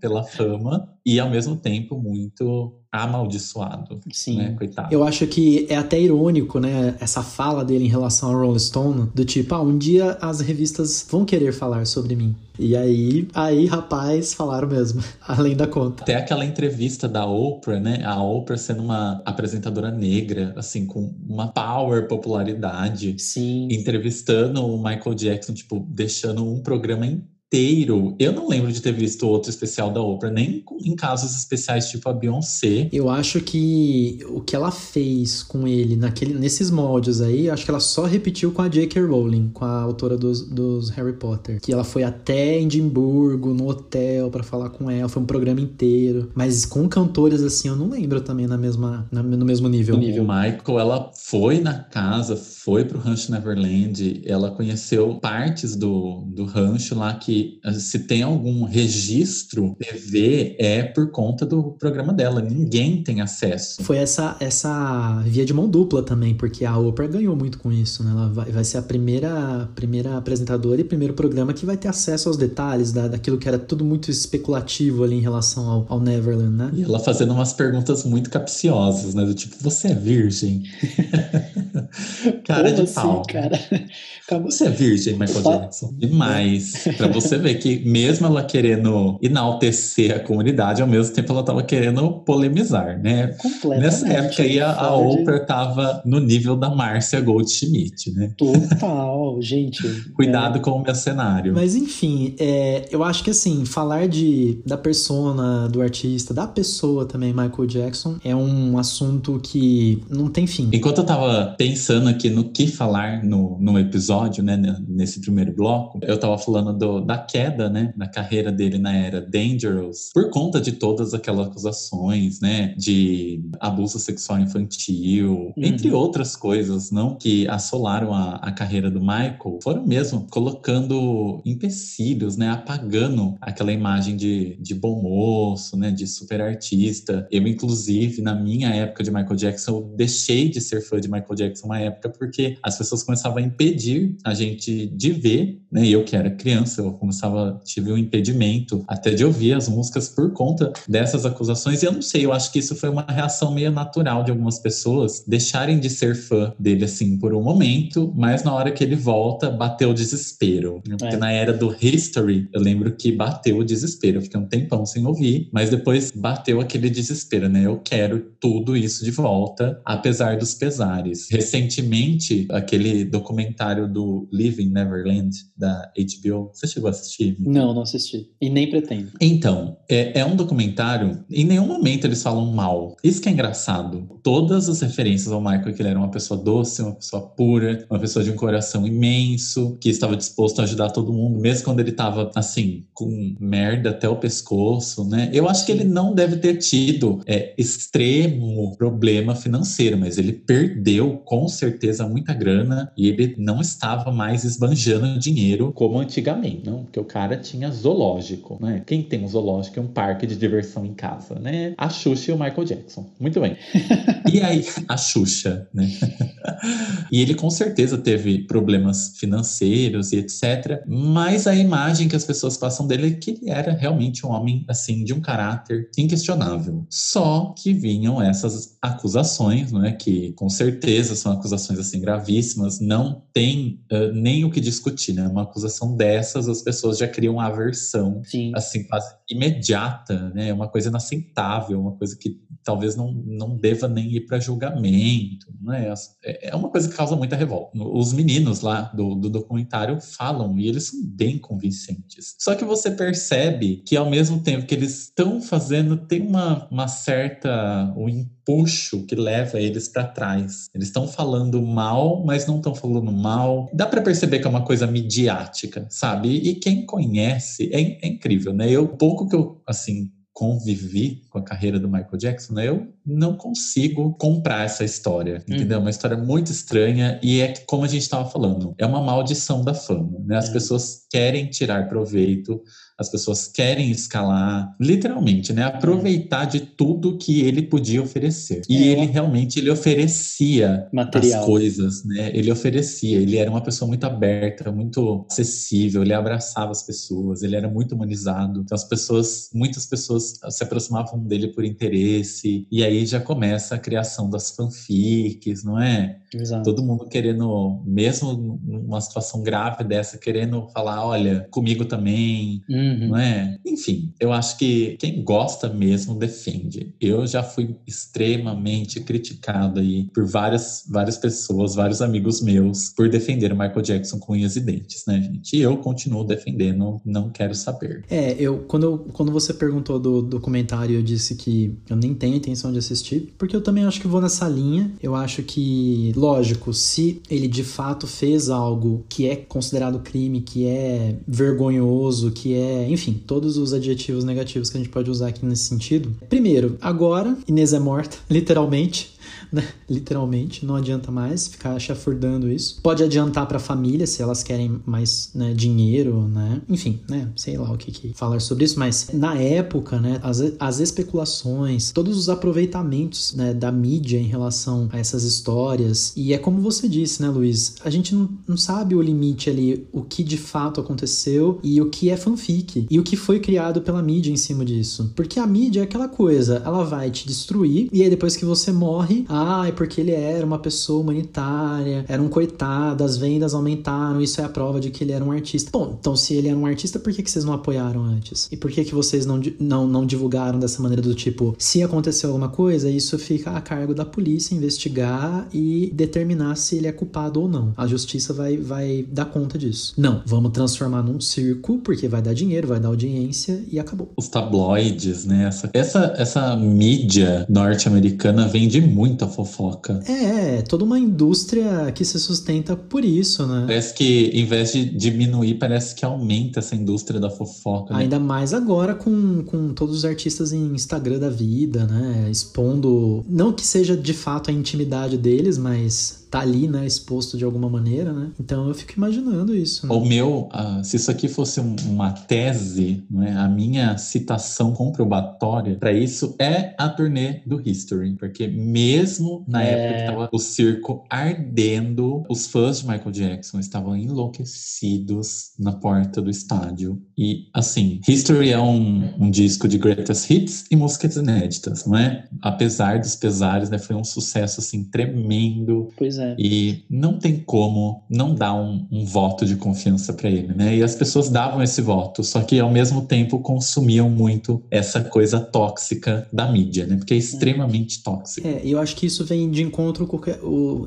pela fama e, ao mesmo tempo, muito amaldiçoado. Sim. Né? Coitado. Eu acho que é até irônico, né? Essa fala dele em relação ao Rolling Stone, do tipo, um dia as revistas vão querer falar sobre mim. E aí, rapaz, falaram mesmo, além da conta. Até aquela entrevista da Oprah, né? A Oprah sendo uma apresentadora negra, assim, com uma power popularidade. Sim. Entrevistando o Michael Jackson, tipo, deixando um programa inteiro. Eu não lembro de ter visto outro especial da Oprah, nem em casos especiais tipo a Beyoncé. Eu acho que o que ela fez com ele nesses moldes aí, acho que ela só repetiu com a J.K. Rowling, com a autora dos Harry Potter. Que ela foi até Edimburgo, no hotel, pra falar com ela. Foi um programa inteiro. Mas com cantores, assim, eu não lembro também no mesmo nível. O Michael, ela foi na casa, foi pro Rancho Neverland. Ela conheceu partes do rancho lá que que se tem algum registro TV é por conta do programa dela. Ninguém tem acesso. Foi essa via de mão dupla também, porque a Oprah ganhou muito com isso, né? Ela vai ser a primeira apresentadora e primeiro programa que vai ter acesso aos detalhes daquilo que era tudo muito especulativo ali em relação ao Neverland, né? E ela fazendo umas perguntas muito capciosas, né? Do tipo, você é virgem? Cara, como de pau. Assim, cara? Você é virgem, Michael Jackson. Demais. Pra você ver que mesmo ela querendo enaltecer a comunidade, ao mesmo tempo ela tava querendo polemizar, né? Completamente. Nessa época aí a Oprah tava no nível da Márcia Goldschmidt, né? Total, gente. Cuidado com o meu cenário. Mas enfim, eu acho que assim, falar da persona, do artista, da pessoa também, Michael Jackson, é um assunto que não tem fim. Enquanto eu tava pensando aqui no que falar no episódio, né, nesse primeiro bloco, eu tava falando da queda, né, na carreira dele na era Dangerous, por conta de todas aquelas acusações, né, de abuso sexual infantil, entre outras coisas, não, que assolaram a carreira do Michael, foram mesmo colocando empecilhos, né, apagando aquela imagem de bom moço, né, de super artista. Eu, inclusive, na minha época de Michael Jackson, eu deixei de ser fã de Michael Jackson uma época porque as pessoas começavam a impedir a gente de ver, né? Eu que era criança, eu tive um impedimento até de ouvir as músicas por conta dessas acusações. E eu não sei, eu acho que isso foi uma reação meio natural de algumas pessoas deixarem de ser fã dele, assim, por um momento, mas na hora que ele volta, bateu o desespero. Porque na era do History, eu lembro que bateu o desespero. Eu fiquei um tempão sem ouvir, mas depois bateu aquele desespero, né? Eu quero tudo isso de volta, apesar dos pesares. Recentemente, aquele documentário do Leaving Neverland, da HBO, você chegou a assistir? Não assisti. E nem pretendo. Então, é um documentário, em nenhum momento eles falam mal. Isso que é engraçado. Todas as referências ao Michael, que ele era uma pessoa doce, uma pessoa pura, uma pessoa de um coração imenso, que estava disposto a ajudar todo mundo, mesmo quando ele estava, assim, com merda até o pescoço, né? Eu acho que ele não deve ter tido extremo problema financeiro, mas ele perdeu, com certeza, muita grana e ele não estava mais esbanjando dinheiro como antigamente, não? Porque o cara tinha zoológico, né? Quem tem um zoológico é um parque de diversão em casa, né? A Xuxa e o Michael Jackson. Muito bem. E aí, a Xuxa, né? E ele com certeza teve problemas financeiros e etc. Mas a imagem que as pessoas passam dele é que ele era realmente um homem, assim, de um caráter inquestionável. Só que vinham essas acusações, né? Que com certeza são acusações, assim, gravíssimas. Não tem nem o que discutir, né? Uma acusação dessas, as pessoas já criam uma aversão, sim, assim, quase imediata, né? Uma coisa inaceitável, uma coisa que talvez não deva nem ir para julgamento, né? É uma coisa que causa muita revolta. Os meninos lá do documentário falam, e eles são bem convincentes. Só que você percebe que ao mesmo tempo que eles estão fazendo, tem uma certa... puxo que leva eles pra trás. Eles estão falando mal, mas não estão falando mal. Dá pra perceber que é uma coisa midiática, sabe? E quem conhece é incrível, né? Pouco que eu, assim, convivi com a carreira do Michael Jackson, né? Eu não consigo comprar essa história, entendeu? É uma história muito estranha e é como a gente estava falando, é uma maldição da fama, né? As pessoas querem tirar proveito, as pessoas querem escalar, literalmente, né? Aproveitar de tudo que ele podia oferecer. E ele realmente oferecia material, as coisas, né? Ele oferecia, ele era uma pessoa muito aberta, muito acessível, ele abraçava as pessoas, ele era muito humanizado. Então muitas pessoas se aproximavam dele por interesse, e aí já começa a criação das fanfics, não é? Exato. Todo mundo querendo, mesmo numa situação grave dessa, querendo falar, olha, comigo também, não é? Enfim, eu acho que quem gosta mesmo defende. Eu já fui extremamente criticado aí por várias pessoas, vários amigos meus, por defender o Michael Jackson com unhas e dentes, né, gente? E eu continuo defendendo, não quero saber. Quando você perguntou do documentário, eu disse que eu nem tenho intenção de assistir, porque eu também acho que vou nessa linha. Eu acho que, lógico, se ele de fato fez algo que é considerado crime, que é vergonhoso, que é, enfim, todos os adjetivos negativos que a gente pode usar aqui nesse sentido. Primeiro, agora, Inês é morta, literalmente. literalmente, não adianta mais ficar chafurdando isso. Pode adiantar pra família, se elas querem mais, né, dinheiro, né, enfim, né, sei lá o que, que falar sobre isso, mas na época, né, as especulações, todos os aproveitamentos, né, da mídia em relação a essas histórias, e é como você disse, né, Luiz, a gente não sabe o limite ali, o que de fato aconteceu e o que é fanfic, e o que foi criado pela mídia em cima disso, porque a mídia é aquela coisa, ela vai te destruir, e aí depois que você morre, ah, é porque ele era uma pessoa humanitária, era um coitado, as vendas aumentaram, isso é a prova de que ele era um artista. Bom, então se ele era um artista, por que vocês não apoiaram antes? E por que vocês não divulgaram dessa maneira do tipo, se aconteceu alguma coisa, isso fica a cargo da polícia investigar e determinar se ele é culpado ou não. A justiça vai dar conta disso. Não, vamos transformar num circo, porque vai dar dinheiro, vai dar audiência e acabou. Os tabloides, né? Essa mídia norte-americana vende muita fofoca. É toda uma indústria que se sustenta por isso, né? Parece que, em vez de diminuir, parece que aumenta essa indústria da fofoca. Né? Ainda mais agora com todos os artistas em Instagram da vida, né? Expondo, não que seja de fato a intimidade deles, mas tá ali, né, exposto de alguma maneira, né? Então eu fico imaginando isso, né? Se isso aqui fosse uma tese, né, a minha citação comprobatória pra isso é a turnê do History, porque mesmo na época que tava o circo ardendo, os fãs de Michael Jackson estavam enlouquecidos na porta do estádio, e assim, History é um disco de greatest hits e músicas inéditas, não é? Apesar dos pesares, né, foi um sucesso assim tremendo. Pois é. E não tem como não dar um voto de confiança pra ele, né? E as pessoas davam esse voto, só que ao mesmo tempo consumiam muito essa coisa tóxica da mídia, né? Porque é extremamente tóxica. E eu acho que isso vem de encontro com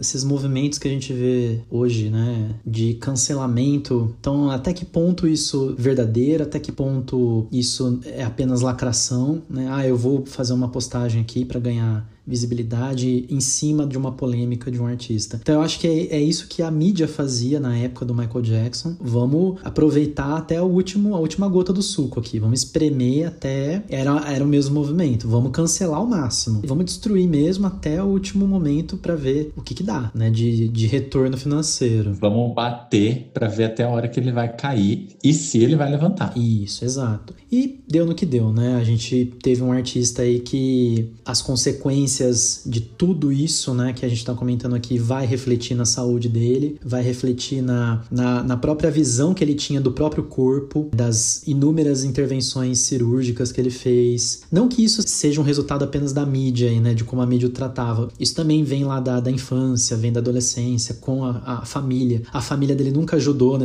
esses movimentos que a gente vê hoje, né? De cancelamento. Então, até que ponto isso é verdadeiro? Até que ponto isso é apenas lacração, né? Ah, eu vou fazer uma postagem aqui pra ganhar visibilidade em cima de uma polêmica de um artista. Então eu acho que é isso que a mídia fazia na época do Michael Jackson. Vamos aproveitar até a última gota do suco aqui. Vamos espremer até... Era o mesmo movimento. Vamos cancelar ao máximo. Vamos destruir mesmo até o último momento pra ver o que dá, né? De retorno financeiro. Vamos bater pra ver até a hora que ele vai cair e se ele vai levantar. Isso, exato. E deu no que deu, né? A gente teve um artista aí que as consequências de tudo isso, né, que a gente tá comentando aqui, vai refletir na saúde dele, vai refletir na própria visão que ele tinha do próprio corpo, das inúmeras intervenções cirúrgicas que ele fez. Não que isso seja um resultado apenas da mídia, né, de como a mídia o tratava. Isso também vem lá da infância, vem da adolescência, com a família. A família dele nunca ajudou,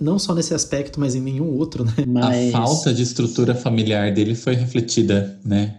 não só nesse aspecto, mas em nenhum outro, né? Mas... a falta de estrutura familiar dele foi refletida, né?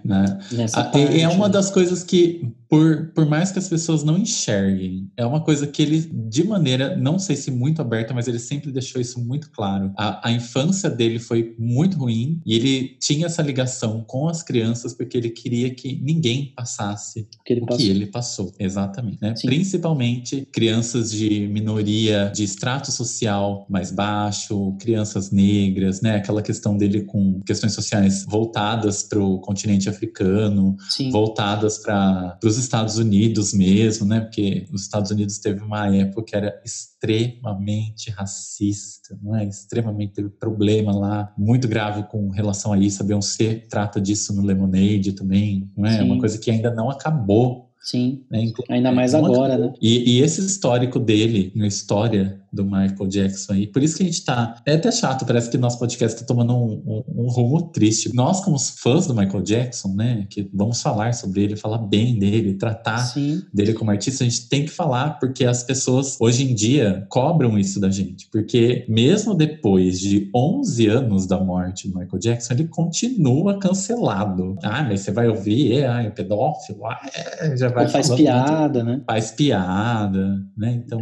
É uma das coisas que, por mais que as pessoas não enxerguem, é uma coisa que ele, de maneira, não sei se muito aberta, mas ele sempre deixou isso muito claro. A infância dele foi muito ruim e ele tinha essa ligação com as crianças porque ele queria que ninguém passasse o que ele passou. Exatamente, né? Principalmente crianças de minoria, de extrato social mais baixo, crianças negras, né? Aquela questão dele com questões sociais voltadas para o continente africano, voltadas para os Estados Unidos mesmo, né? Porque os Estados Unidos teve uma época que era extremamente racista, não é? Extremamente, teve problema lá, muito grave com relação a isso. A Beyoncé trata disso no Lemonade também, não é? É uma coisa que ainda não acabou. Sim, né? Ainda mais agora, acabou, né? E esse histórico dele, na história do Michael Jackson aí. Por isso que a gente tá... é até chato, parece que nosso podcast tá tomando um rumo triste. Nós, como fãs do Michael Jackson, né, que vamos falar sobre ele, falar bem dele, tratar dele como artista, a gente tem que falar, porque as pessoas, hoje em dia, cobram isso da gente. Porque mesmo depois de 11 anos da morte do Michael Jackson, ele continua cancelado. Ah, mas você vai ouvir, é pedófilo, já vai... faz piada, muito, né? Faz piada, né? Então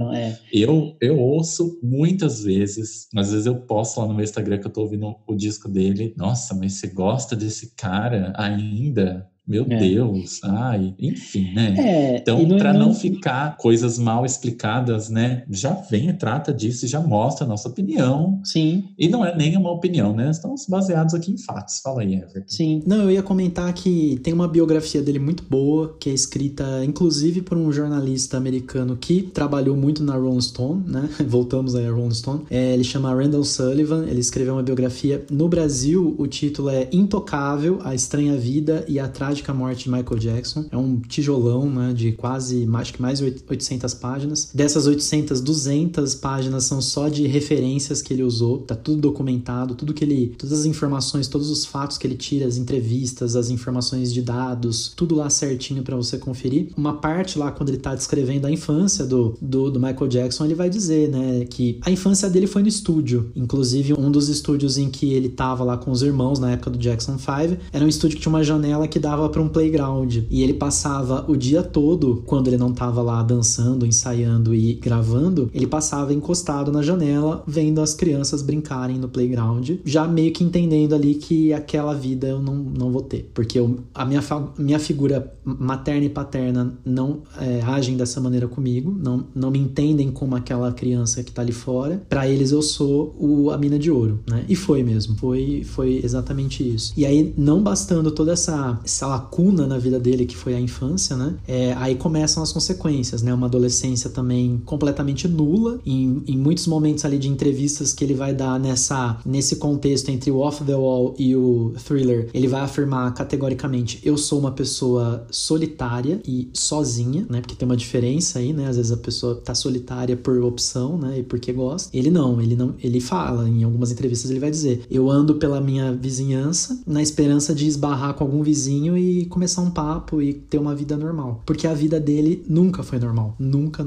eu ouço muitas vezes, às vezes eu posto lá no meu Instagram que eu tô ouvindo o disco dele. Nossa, mas você gosta desse cara ainda? Meu Deus, ai, enfim, né? Então, para não ficar coisas mal explicadas, né? Já vem, trata disso e já mostra a nossa opinião. Sim. E não é nem uma opinião, né? Estamos baseados aqui em fatos. Fala aí, Everton. Sim. Não, eu ia comentar que tem uma biografia dele muito boa, que é escrita, inclusive, por um jornalista americano que trabalhou muito na Rolling Stone, né? Voltamos aí a Rolling Stone. Ele chama Randall Sullivan, ele escreveu uma biografia. No Brasil, o título é Intocável, A Estranha Vida e a Trágica Morte de Michael Jackson. É um tijolão, né, de quase, acho que mais de 800 páginas. Dessas 800, 200 páginas são só de referências que ele usou. Tá tudo documentado, tudo que ele... Todas as informações, todos os fatos que ele tira, as entrevistas, as informações de dados, tudo lá certinho pra você conferir. Uma parte lá, quando ele tá descrevendo a infância do Michael Jackson, ele vai dizer, né, que a infância dele foi no estúdio. Inclusive, um dos estúdios em que ele tava lá com os irmãos, na época do Jackson 5, era um estúdio que tinha uma janela que dava para um playground. E ele passava o dia todo, quando ele não tava lá dançando, ensaiando e gravando, ele passava encostado na janela, vendo as crianças brincarem no playground, já meio que entendendo ali que aquela vida eu não vou ter. Porque a minha figura materna e paterna não agem dessa maneira comigo, não me entendem como aquela criança que tá ali fora. Para eles eu sou a mina de ouro, né? E foi mesmo. Foi exatamente isso. E aí, não bastando toda essa lacuna na vida dele, que foi a infância, né? Aí começam as consequências, né? Uma adolescência também completamente nula. Em muitos momentos ali de entrevistas que ele vai dar nesse contexto entre o Off the Wall e o Thriller, ele vai afirmar categoricamente: eu sou uma pessoa solitária e sozinha, né? Porque tem uma diferença aí, né? Às vezes a pessoa tá solitária por opção, né? E porque gosta. Ele não. Ele fala, em algumas entrevistas ele vai dizer: eu ando pela minha vizinhança na esperança de esbarrar com algum vizinho e começar um papo e ter uma vida normal. Porque a vida dele nunca foi normal. Nunca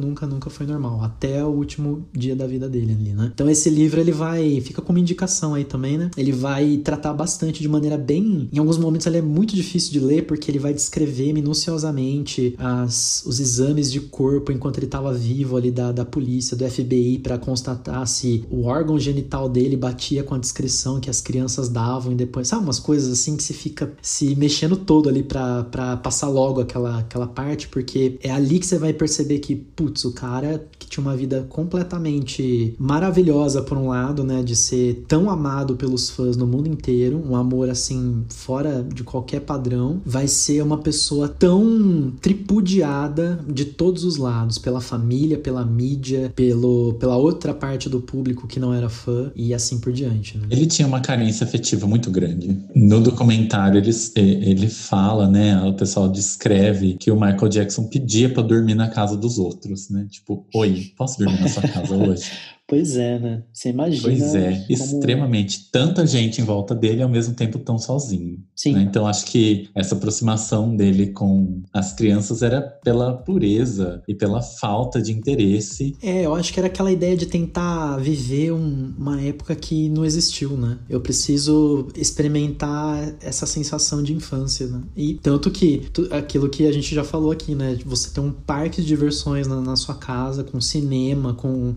foi normal. Até o último dia da vida dele ali, né? Então esse livro, ele vai... Fica como indicação aí também, né? Ele vai tratar bastante de maneira bem... Em alguns momentos ele é muito difícil de ler, porque ele vai descrever minuciosamente os exames de corpo enquanto ele estava vivo ali da polícia, do FBI, para constatar se o órgão genital dele batia com a descrição que as crianças davam e depois... Sabe, umas coisas assim que você fica se mexendo todo ali pra passar logo aquela parte, porque é ali que você vai perceber que, putz, o cara que tinha uma vida completamente maravilhosa por um lado, né, de ser tão amado pelos fãs no mundo inteiro, um amor assim, fora de qualquer padrão, vai ser uma pessoa tão tripudiada de todos os lados, pela família, pela mídia, pela outra parte do público que não era fã e assim por diante, né? Ele tinha uma carência afetiva muito grande. No documentário ele fala, né, o pessoal descreve que o Michael Jackson pedia pra dormir na casa dos outros, né? Tipo, oi, posso dormir na sua casa hoje? Pois é, né? Você imagina. Pois é, como... extremamente. Tanta gente em volta dele, ao mesmo tempo tão sozinho. Sim. Né? Então, acho que essa aproximação dele com as crianças era pela pureza e pela falta de interesse. Eu acho que era aquela ideia de tentar viver uma época que não existiu, né? Eu preciso experimentar essa sensação de infância, né? E tanto que, aquilo que a gente já falou aqui, né? Você tem um parque de diversões na sua casa, com cinema, com...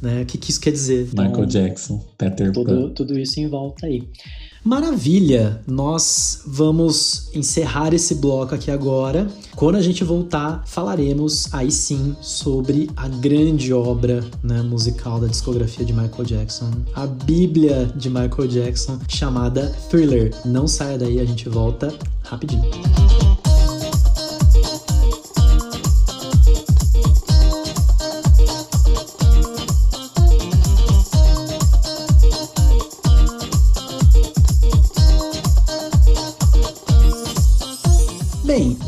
Né? O que isso quer dizer? Michael Jackson, Peter Pan. Tudo isso em volta aí. Maravilha! Nós vamos encerrar esse bloco aqui agora. Quando a gente voltar, falaremos aí sim sobre a grande obra, né, musical da discografia de Michael Jackson, a Bíblia de Michael Jackson, chamada Thriller. Não saia daí, a gente volta rapidinho.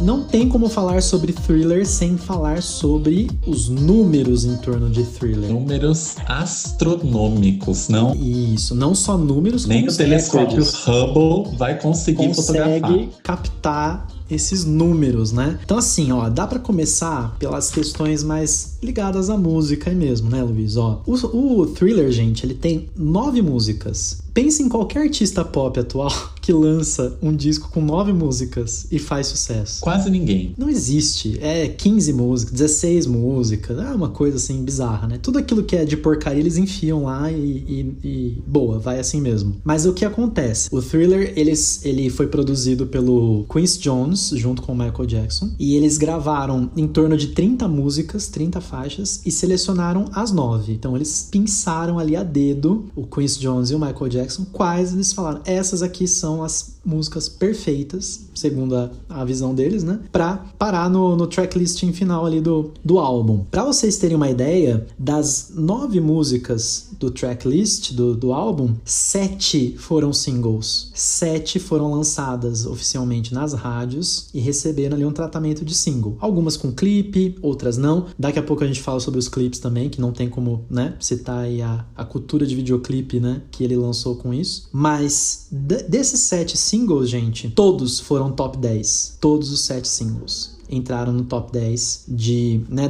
Não tem como falar sobre Thriller sem falar sobre os números em torno de Thriller. Números astronômicos, não? Isso, não só números, nem o telescópio Hubble vai conseguir fotografar. Consegue captar esses números, né? Então assim, ó, dá pra começar pelas questões mais ligadas à música aí mesmo, né, Luiz? Ó, o Thriller, gente, ele tem 9 músicas. Pensa em qualquer artista pop atual que que lança um disco com 9 músicas e faz sucesso? Quase ninguém. Não existe. É 15 músicas, 16 músicas. É uma coisa assim bizarra, né? Tudo aquilo que é de porcaria eles enfiam lá e boa, vai assim mesmo. Mas o que acontece? O Thriller, ele foi produzido pelo Quincy Jones, junto com o Michael Jackson. E eles gravaram em torno de 30 músicas, 30 faixas, e selecionaram as 9. Então eles pinçaram ali a dedo, o Quincy Jones e o Michael Jackson, quais eles falaram, essas aqui são as músicas perfeitas, segundo a visão deles, né? Pra parar no tracklisting final ali do álbum. Pra vocês terem uma ideia, das 9 músicas do tracklist do álbum, 7 foram singles. 7 foram lançadas oficialmente nas rádios e receberam ali um tratamento de single. Algumas com clipe, outras não. Daqui a pouco a gente fala sobre os clipes também, que não tem como, né, citar aí a cultura de videoclipe, né, que ele lançou com isso. Mas desses 7 singles, gente, todos foram top 10. Todos os 7 singles entraram no top 10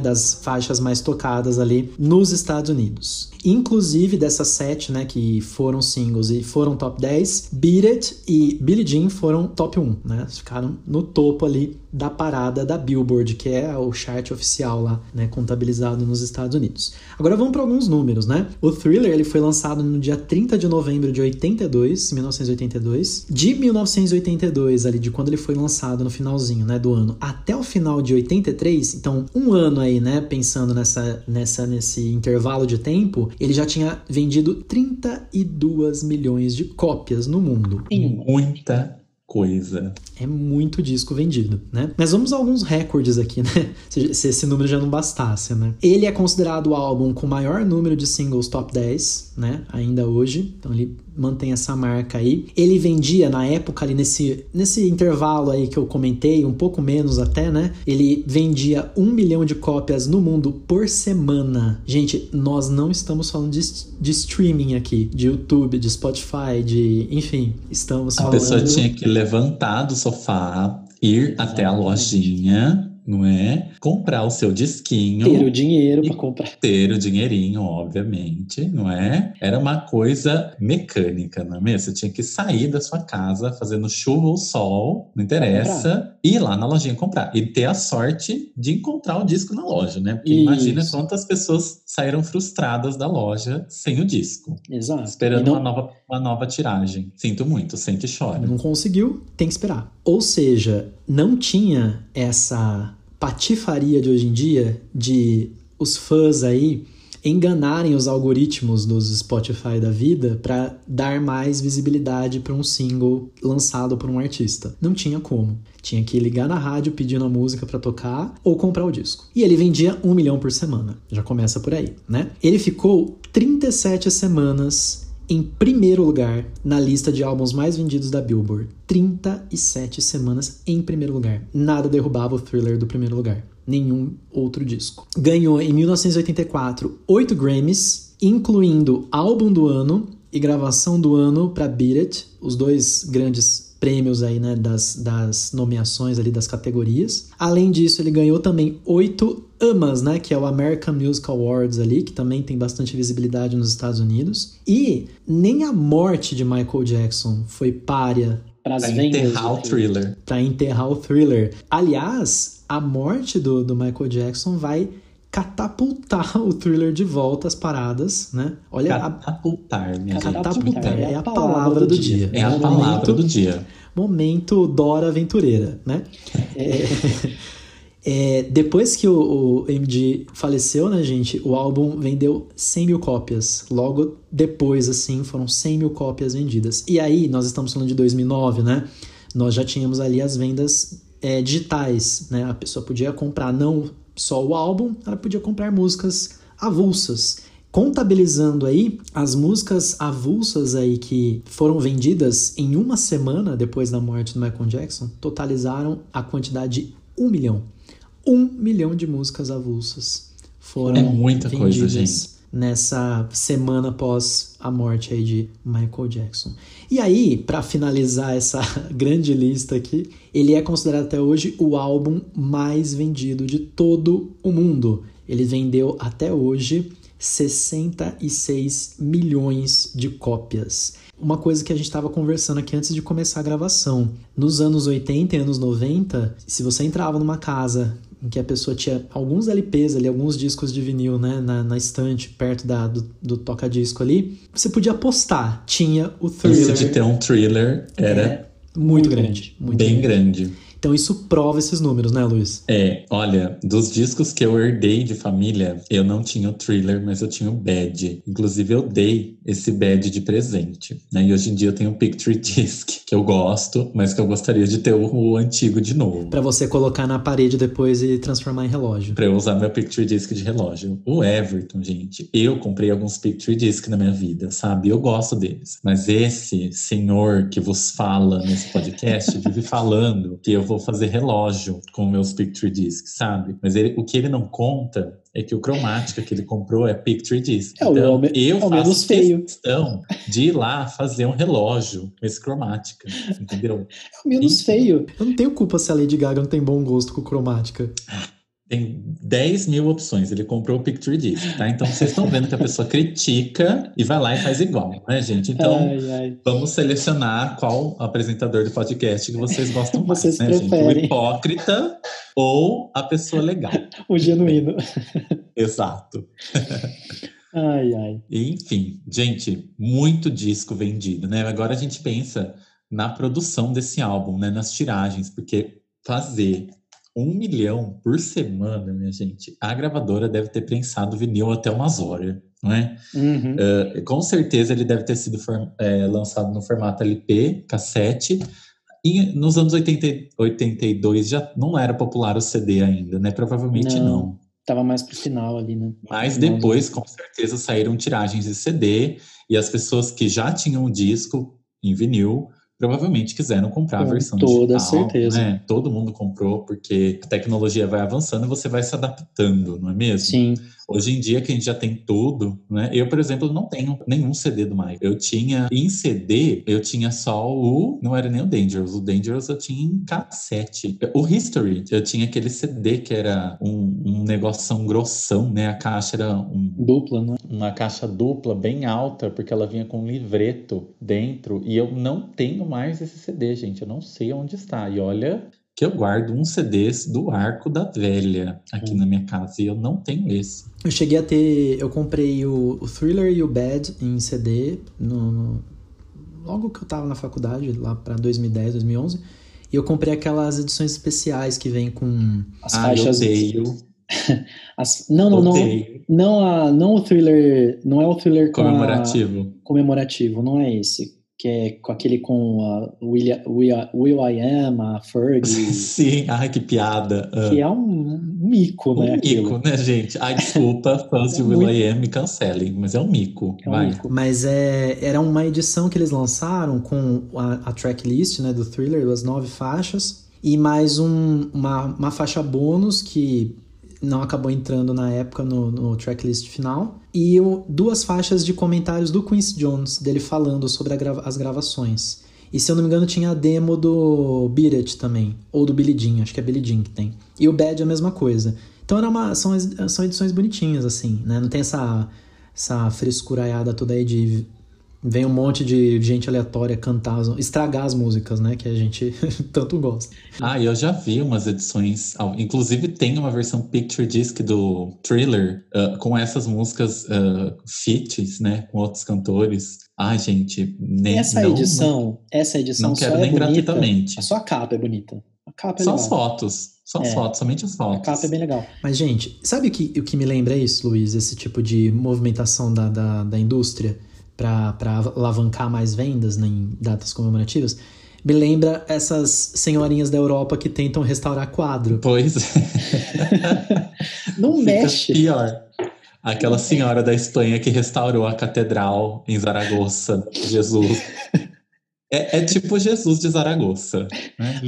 das faixas mais tocadas ali nos Estados Unidos. Inclusive dessas 7, né, que foram singles e foram top 10, Beat It e Billie Jean foram top 1, né? Ficaram no topo ali da parada da Billboard, que é o chart oficial lá, né, contabilizado nos Estados Unidos. Agora vamos para alguns números, né? O Thriller, ele foi lançado no dia 30 de novembro de 1982. De 1982, ali, de quando ele foi lançado no finalzinho, né, do ano, até o final de 83, então um ano aí, né, pensando nesse intervalo de tempo, ele já tinha vendido 32 milhões de cópias no mundo. Tem muita coisa. É muito disco vendido, né? Mas vamos a alguns recordes aqui, né? Se esse número já não bastasse, né? Ele é considerado o álbum com maior número de singles top 10, né? Ainda hoje. Então ele mantém essa marca aí. Ele vendia, na época, ali nesse intervalo aí que eu comentei, um pouco menos até, né? Ele vendia 1 milhão de cópias no mundo por semana. Gente, nós não estamos falando de streaming aqui, de YouTube, de Spotify, enfim, estamos falando... A pessoa tinha que levantar do sofá, ir até a lojinha... Não é? Comprar o seu disquinho. Ter o dinheiro pra comprar. Ter o dinheirinho, obviamente, não é? Era uma coisa mecânica, não é mesmo? Você tinha que sair da sua casa fazendo chuva ou sol, não interessa, ir lá na lojinha comprar. E ter a sorte de encontrar o disco na loja, né? Porque imagina quantas pessoas saíram frustradas da loja sem o disco. Exato. Esperando uma nova tiragem. Sinto muito, sente e chora. Não conseguiu, tem que esperar. Ou seja, não tinha essa patifaria de hoje em dia de os fãs aí enganarem os algoritmos dos Spotify da vida para dar mais visibilidade para um single lançado por um artista. Não tinha como. Tinha que ligar na rádio pedindo a música para tocar ou comprar o disco. E ele vendia 1 milhão por semana. Já começa por aí, né? Ele ficou 37 semanas em primeiro lugar na lista de álbuns mais vendidos da Billboard. 37 semanas em primeiro lugar. Nada derrubava o Thriller do primeiro lugar. Nenhum outro disco. Ganhou, em 1984, 8 Grammys, incluindo álbum do ano e gravação do ano para Beat It, os dois grandes prêmios aí, né, das nomeações ali das categorias. Além disso, ele ganhou também 8 AMAs, né, que é o American Music Awards ali, que também tem bastante visibilidade nos Estados Unidos. E nem a morte de Michael Jackson foi pária para enterrar o Thriller. Para enterrar o Thriller. Aliás, a morte do Michael Jackson vai catapultar o Thriller de volta às paradas, né? Olha, catapultar, minha gente. Catapultar é a palavra do dia. É a palavra do dia. Momento Dora Aventureira, né? Depois que o MJ faleceu, né, gente, o álbum vendeu 100 mil cópias. Logo depois, assim, foram 100 mil cópias vendidas. E aí, nós estamos falando de 2009, né? Nós já tínhamos ali as vendas digitais, né? A pessoa podia comprar, não só o álbum, ela podia comprar músicas avulsas. Contabilizando aí as músicas avulsas aí que foram vendidas em uma semana depois da morte do Michael Jackson, totalizaram a quantidade de 1 milhão. 1 milhão de músicas avulsas foram muita vendidas coisa, gente, nessa semana após a morte aí de Michael Jackson. E aí, para finalizar essa grande lista aqui, ele é considerado até hoje o álbum mais vendido de todo o mundo. Ele vendeu até hoje 66 milhões de cópias. Uma coisa que a gente estava conversando aqui antes de começar a gravação. Nos anos 80 e anos 90, se você entrava numa casa em que a pessoa tinha alguns LPs ali, alguns discos de vinil, né, na estante, perto do toca-disco ali, você podia apostar. Tinha o Thriller. Isso de ter um Thriller era muito grande. Muito bem grande. Então isso prova esses números, né, Luiz? É, olha, dos discos que eu herdei de família, eu não tinha o Thriller, mas eu tinha o Bad. Inclusive eu dei esse Bad de presente, né? E hoje em dia eu tenho o Picture Disc, que eu gosto, mas que eu gostaria de ter o antigo de novo. Pra você colocar na parede depois e transformar em relógio. Pra eu usar meu Picture Disc de relógio. O Everton, gente, eu comprei alguns Picture Disc na minha vida, sabe? Eu gosto deles. Mas esse senhor que vos fala nesse podcast vive falando que eu vou fazer relógio com meus Picture Discs, sabe? Mas o que ele não conta é que o cromática que ele comprou é Picture Disc. Então, eu faço questão de ir lá fazer um relógio com esse cromática, entendeu? É o menos feio. Eu não tenho culpa se a Lady Gaga não tem bom gosto com cromática. Tem 10 mil opções. Ele comprou o Picture Disc, tá? Então, vocês estão vendo que a pessoa critica e vai lá e faz igual, né, gente? Então, vamos selecionar qual apresentador do podcast que vocês gostam mais, vocês, né, preferem, gente? O hipócrita ou a pessoa legal? O genuíno. Exato. Enfim, gente, muito disco vendido, né? Agora a gente pensa na produção desse álbum, né? Nas tiragens, porque fazer 1 milhão por semana, minha gente, a gravadora deve ter prensado vinil até umas horas, não é? Uhum. Com certeza ele deve ter sido lançado no formato LP, cassete. E nos anos 80, 82 já não era popular o CD ainda, né? Provavelmente não. Tava mais pro final ali, né? Mas depois, com certeza, saíram tiragens de CD e as pessoas que já tinham o disco em vinil provavelmente quiseram comprar a versão digital. Com toda certeza. Né? Todo mundo comprou, porque a tecnologia vai avançando e você vai se adaptando, não é mesmo? Sim. Hoje em dia que a gente já tem tudo, né? Eu, por exemplo, não tenho nenhum CD do Michael. Eu tinha, em CD, eu tinha só o... Não era nem o Dangerous. O Dangerous eu tinha em cassete. O History, eu tinha aquele CD que era um negoção grossão, né? A caixa era dupla, né? Uma caixa dupla, bem alta, porque ela vinha com um livreto dentro. E eu não tenho mais esse CD, gente. Eu não sei onde está. E olha... que eu guardo uns CDs do Arco da Velha aqui na minha casa, e eu não tenho esse. Eu cheguei a ter... Eu comprei o Thriller e o Bad em CD logo que eu tava na faculdade, lá pra 2010, 2011, e eu comprei aquelas edições especiais que vem com... As faixas... Não o Thriller... Não é o Thriller comemorativo. Comemorativo, não é esse. Que é com aquele com a Will.i.am, a Fergie. Sim, ai que piada. Que é um mico, né? Mico, né, gente? Ai, desculpa, fãs de Will.i.am me cancelem, mas é um mico. Mas era uma edição que eles lançaram com a tracklist, né, do Thriller, das 9 faixas, e mais uma faixa bônus que não acabou entrando na época no tracklist final. E 2 faixas de comentários do Quincy Jones, dele falando sobre as gravações. E se eu não me engano, tinha a demo do Beat It também. Ou do Billie Jean, acho que é Billie Jean que tem. E o Bad é a mesma coisa. Então são edições bonitinhas, assim, né? Não tem essa frescuraiada toda aí de... Vem um monte de gente aleatória cantar, estragar as músicas, né? Que a gente tanto gosta. Eu já vi umas edições... Inclusive, tem uma versão Picture Disc do Thriller com essas músicas feats, né? Com outros cantores. Gente... Essa edição não quero nem gratuitamente. Só a capa é bonita. A capa é legal. Só as fotos. Somente as fotos. A capa é bem legal. Mas, gente, sabe o que me lembra isso, Luiz? Esse tipo de movimentação da indústria? Para alavancar mais vendas, né, em datas comemorativas, me lembra essas senhorinhas da Europa que tentam restaurar quadro. Pois é. Não mexe. Pior. Aquela senhora da Espanha que restaurou a catedral em Zaragoza, Jesus. É tipo Jesus de Zaragoza. Né?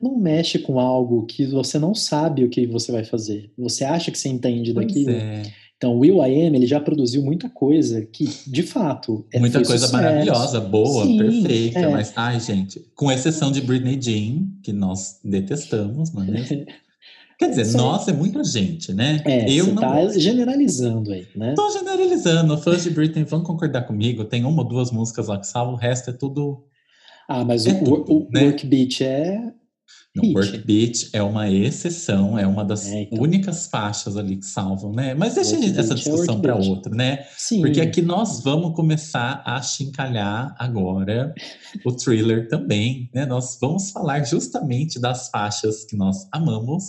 Não mexe com algo que você não sabe o que você vai fazer. Você acha que você entende daquilo. Então, o Will.i.am, ele já produziu muita coisa que, de fato... Muita coisa maravilhosa, boa, sim, perfeita. Mas, gente, com exceção de Britney Jean, que nós detestamos, não é mesmo? Quer dizer, só... nossa, é muita gente, né? É, eu não... tá generalizando aí, né? Tô generalizando. Fãs de Britney vão concordar comigo. Tem uma ou duas músicas lá que salvam, o resto é tudo... Ah, mas o Work Beat é... Não, Work Beat é uma exceção, é uma das únicas faixas ali que salvam, né? Mas deixa essa discussão para outro, né? Sim. Porque aqui nós vamos começar a chincalhar agora o Thriller também, né? Nós vamos falar justamente das faixas que nós amamos,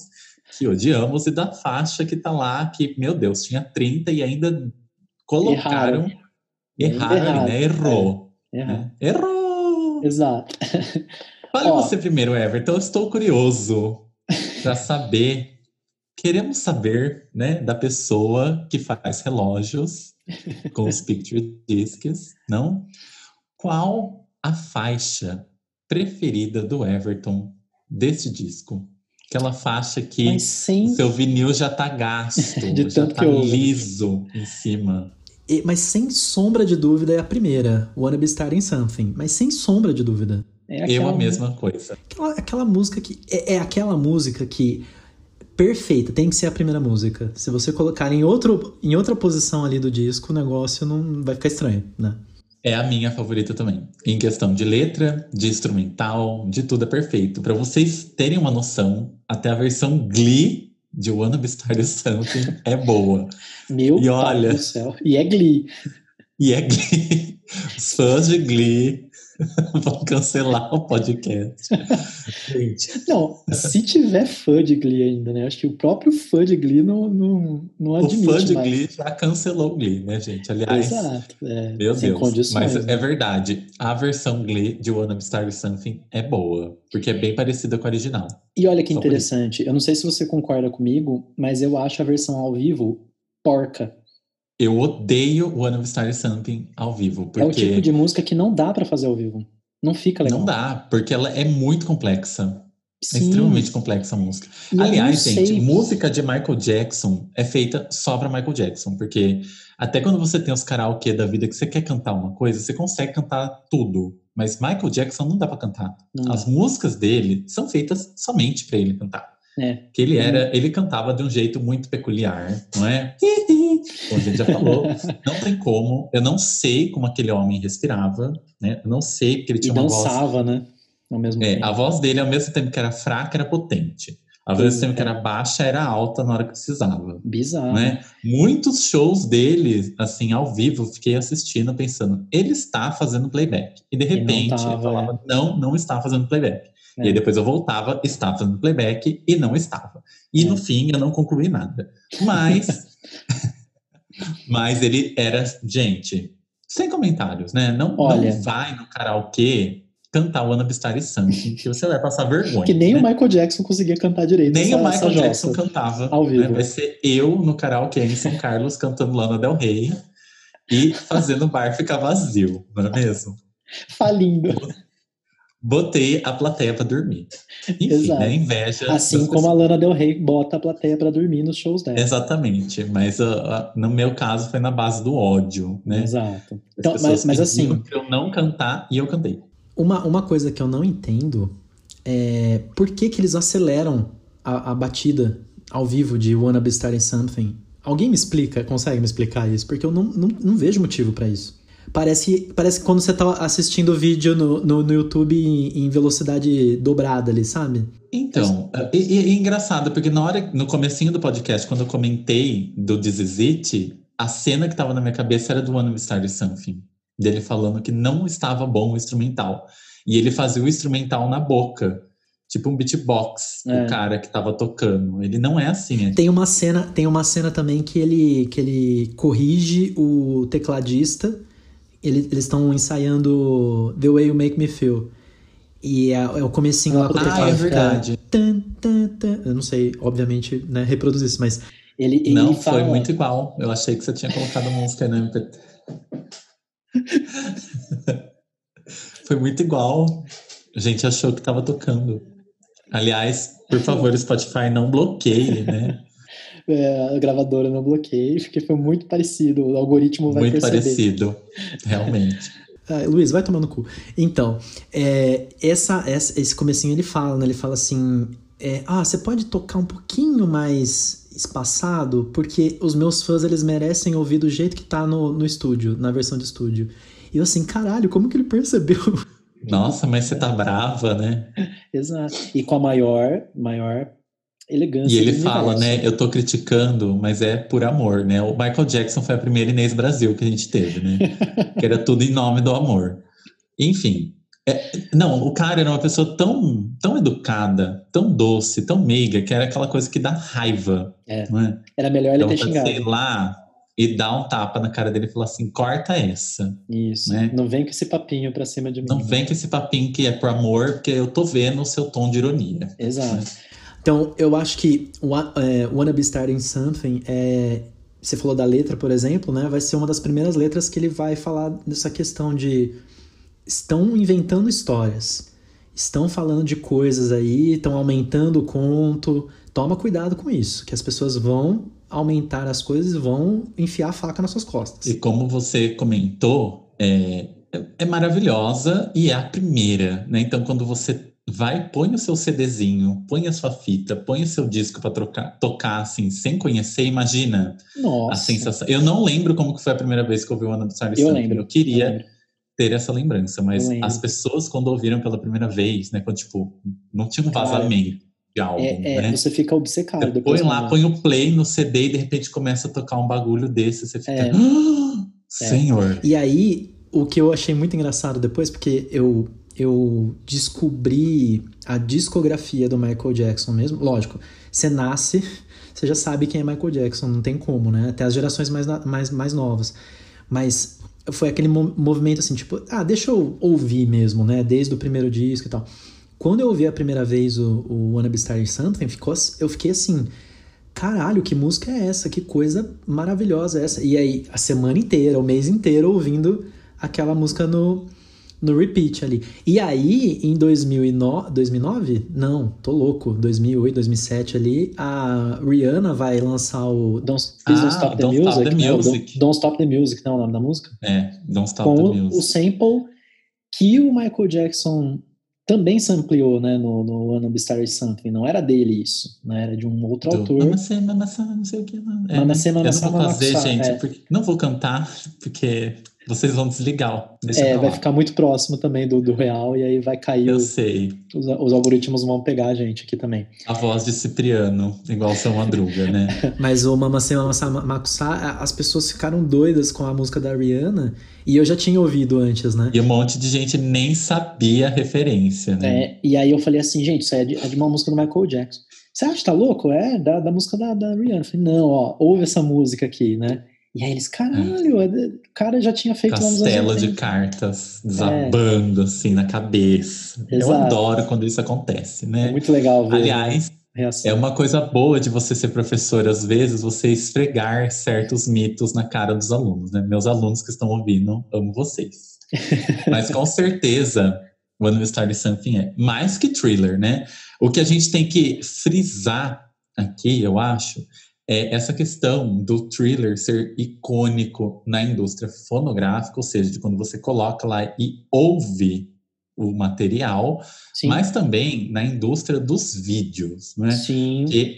que odiamos, e da faixa que tá lá, que, meu Deus, tinha 30 e ainda colocaram... Erraram, né? Errou. Errou! Exato. Fale você primeiro, Everton. Eu estou curioso para saber. Queremos saber, né, da pessoa que faz relógios com os picture discs, não? Qual a faixa preferida do Everton desse disco? Aquela faixa que o seu vinil já está gasto, já está liso em cima. Mas sem sombra de dúvida é a primeira. Wanna Be Starting Something. Mas sem sombra de dúvida. É eu a mesma coisa. Aquela música que... É aquela música que... Perfeita, tem que ser a primeira música. Se você colocar em outra posição ali do disco, o negócio não vai ficar estranho, né? É a minha favorita também. Em questão de letra, de instrumental, de tudo é perfeito. Pra vocês terem uma noção, até a versão Glee de Wanna Be Starting Something é boa. Meu Deus do céu. E é Glee. E é Glee. Os fãs de Glee... vão cancelar o podcast. Gente. Não, se tiver fã de Glee ainda, né? Acho que o próprio fã de Glee não admite mais. O fã de Glee já cancelou o Glee, né, gente? Aliás, exato, meu Deus. Condições, mas é verdade. A versão Glee de Wanna Be Starting Something é boa, porque é bem parecida com a original. E olha que só interessante. Eu não sei se você concorda comigo, mas eu acho a versão ao vivo porca. Eu odeio o Wanna Be Starting Something ao vivo. Porque é o tipo de música que não dá pra fazer ao vivo. Não fica legal. Não dá, porque ela é muito complexa. Sim. É extremamente complexa a música. E aliás, gente, música de Michael Jackson é feita só pra Michael Jackson. Porque até quando você tem os karaokê da vida que você quer cantar uma coisa, você consegue cantar tudo. Mas Michael Jackson não dá pra cantar. Não. As músicas dele são feitas somente pra ele cantar. Que ele cantava de um jeito muito peculiar, não é? Como a gente já falou, não tem como. Eu não sei como aquele homem respirava, né? Eu não sei, porque ele tinha uma voz... E dançava, né? Ao mesmo tempo. A voz dele, ao mesmo tempo que era fraca, era potente. Ao mesmo tempo que era baixa, era alta na hora que precisava. Bizarro. Né? Muitos shows dele, assim, ao vivo, eu fiquei assistindo, pensando, ele está fazendo playback. E de repente, eu falava, não está fazendo playback. E aí depois eu voltava, estava fazendo playback e não estava. E no fim eu não concluí nada. Mas, mas ele era, gente, sem comentários, né? Não vai no karaokê cantar o Wanna Be Starting Something, que você vai passar vergonha. Que nem o Michael Jackson conseguia cantar direito. Nem o Michael Jackson cantava ao vivo. Né? Vai ser eu no karaokê em São Carlos cantando Lana Del Rey e fazendo o bar ficar vazio, não é mesmo? Falindo. Botei a plateia pra dormir. Enfim, exato. Né? Inveja. Assim como a Lana Del Rey bota a plateia pra dormir nos shows dela. Exatamente. Mas no meu caso foi na base do ódio, né? Exato. Então, mas assim... eu não cantar e eu cantei. Uma coisa que eu não entendo é por que eles aceleram a batida ao vivo de Wanna Be Starting Something. Alguém me explica, consegue me explicar isso? Porque eu não vejo motivo pra isso. Parece que quando você tá assistindo o vídeo no YouTube em velocidade dobrada ali, sabe? Então, é engraçado, porque no comecinho do podcast, quando eu comentei do This Is It, a cena que tava na minha cabeça era do Wanna Be Starting Something. Dele falando que não estava bom o instrumental. E ele fazia o instrumental na boca. Tipo um beatbox, o cara que tava tocando. Ele não é assim. Tem uma cena também que ele corrige o tecladista. Eles estão ensaiando The Way You Make Me Feel. E é o comecinho lá com o teclado. Ah, é verdade. Eu não sei, obviamente, né, reproduzir isso, mas... Ele não, fala... foi muito igual. Eu achei que você tinha colocado uma música na MP3. Foi muito igual. A gente achou que tava tocando. Aliás, por favor, Spotify, não bloqueie, né? A gravadora não bloqueei, porque foi muito parecido, o algoritmo vai muito perceber. Muito parecido, realmente. Luiz, vai tomar no cu. Então, esse comecinho ele fala assim, você pode tocar um pouquinho mais espaçado, porque os meus fãs, eles merecem ouvir do jeito que tá no estúdio, na versão de estúdio. E eu assim, caralho, como que ele percebeu? Nossa, mas você tá brava, né? Exato. E com a maior elegância. E ele fala, né, eu tô criticando, mas é por amor, né? O Michael Jackson foi a primeira Inês Brasil que a gente teve, né? Que era tudo em nome do amor. Enfim. Não, o cara era uma pessoa tão, tão educada, tão doce, tão meiga, que era aquela coisa que dá raiva. Não é? Era melhor ele ter xingado. Sei lá, e dar um tapa na cara dele e falar assim, corta essa. Isso, né? Não vem com esse papinho pra cima de mim. Não vem com esse papinho que é por amor, porque eu tô vendo o seu tom de ironia. Exato. Né? Então, eu acho que Wanna Be Starting Something você falou da letra, por exemplo, né? Vai ser uma das primeiras letras que ele vai falar dessa questão de... Estão inventando histórias, estão falando de coisas aí, estão aumentando o conto. Toma cuidado com isso, que as pessoas vão aumentar as coisas e vão enfiar a faca nas suas costas. E como você comentou, é maravilhosa e é a primeira, né? Então, quando você vai, põe o seu CDzinho, põe a sua fita, põe o seu disco pra tocar, assim, sem conhecer, imagina. Nossa. A sensação. Eu não lembro como que foi a primeira vez que eu ouvi o Ana do Sartre. Eu lembro. Ter essa lembrança, mas as pessoas quando ouviram pela primeira vez, né, quando tipo, não tinha um vazamento de álbum, né? Você fica obcecado. Você põe lá, põe o play no CD e de repente começa a tocar um bagulho desse, você fica, Senhor. E aí, o que eu achei muito engraçado depois, porque eu descobri a discografia do Michael Jackson mesmo, lógico, você nasce, você já sabe quem é Michael Jackson, não tem como, né, até as gerações mais novas, mas... Foi aquele movimento assim, tipo... deixa eu ouvir mesmo, né? Desde o primeiro disco e tal. Quando eu ouvi a primeira vez o Wanna Be Starting Something, eu fiquei assim... Caralho, que música é essa? Que coisa maravilhosa é essa? E aí, a semana inteira, o mês inteiro, ouvindo aquela música no repeat ali. E aí, em 2009? Não, tô louco. 2008, 2007 ali, a Rihanna vai lançar o Don't Stop the Music, não é o nome da música? Don't Stop the Music. Com o sample que o Michael Jackson também sampleou, né, no Wanna Be Starting Something. Não era dele isso, né? Era de um outro autor. Mamacê, mamacê, não sei o que. Mamacê, mamacê, eu não vou fazer, gente. Porque, não vou cantar, porque... Vocês vão desligar. Vai ficar muito próximo também do real e aí vai cair. Eu sei. Os algoritmos vão pegar a gente aqui também. A voz de Cipriano, igual São Madruga, né? Mas o Mamacê, Mamacê, Macussá, as pessoas ficaram doidas com a música da Rihanna e eu já tinha ouvido antes, né? E um monte de gente nem sabia a referência, né? E aí eu falei assim, gente, isso é de uma música do Michael Jackson. Você acha que tá louco? Da música da Rihanna. Eu falei, não, ouve essa música aqui, né? E aí eles, caralho, o cara já tinha feito... Castelo de cartas desabando, assim, na cabeça. Exato. Eu adoro quando isso acontece, né? É muito legal ver. Aliás, é uma coisa boa de você ser professor, às vezes, você esfregar certos mitos na cara dos alunos, né? Meus alunos que estão ouvindo, amo vocês. Mas com certeza, Wanna Be Starting Something é mais que Thriller, né? O que a gente tem que frisar aqui, eu acho... essa questão do Thriller ser icônico na indústria fonográfica, ou seja, de quando você coloca lá e ouve o material, Sim. mas também na indústria dos vídeos, né? Sim. E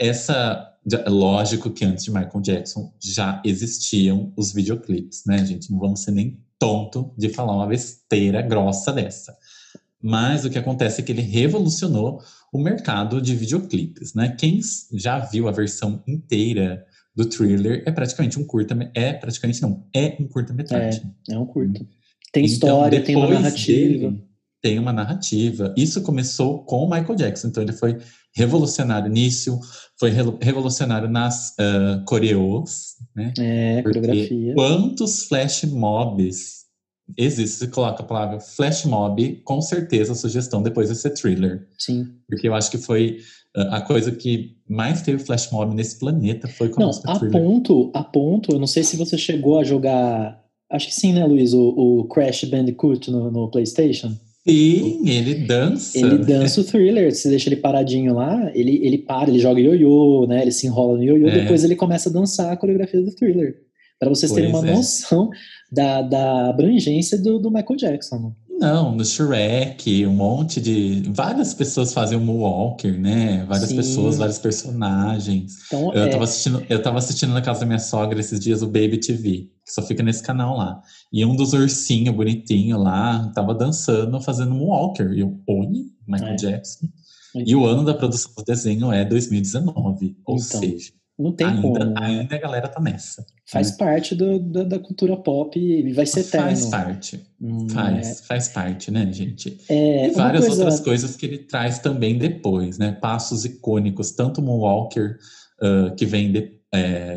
lógico que antes de Michael Jackson já existiam os videoclipes, né, gente? Não vamos ser nem tonto de falar uma besteira grossa dessa. Mas o que acontece é que ele revolucionou o mercado de videoclipes, né? Quem já viu a versão inteira do Thriller é um curta-metragem. É um curta. Tem história, tem uma narrativa. Tem uma narrativa. Isso começou com o Michael Jackson, então ele foi revolucionário nisso, foi revolucionário nas coreos, né? Coreografia. Quantos flash mobs existe, você coloca a palavra flash mob, com certeza a sugestão depois vai ser Thriller. Sim. Porque eu acho que foi a coisa que mais teve flash mob nesse planeta, foi com a música Thriller. A ponto, eu não sei se você chegou a jogar, acho que sim, né, Luiz, o Crash Bandicoot no PlayStation. Sim, ele dança. Ele dança o Thriller, você deixa ele paradinho lá, ele para, ele joga ioiô, né, ele se enrola no ioiô, depois ele começa a dançar a coreografia do Thriller. Para vocês terem uma noção da abrangência do Michael Jackson. Não, no Shrek, um monte de... Várias pessoas fazem o Moonwalker, né? Várias Sim. pessoas, vários personagens. Então, eu tava assistindo na casa da minha sogra esses dias o Baby TV, que só fica nesse canal lá. E um dos ursinhos bonitinhos lá tava dançando, fazendo Moonwalker. E o Oni, Michael Jackson. Entendi. E o ano da produção do desenho é 2019. Ou então, seja, não tem ainda a galera tá nessa. Faz parte da cultura pop e vai ser eterno. Faz parte. Faz parte, né, gente? E várias outras coisas que ele traz também depois, né? Passos icônicos, tanto o Moonwalker que vem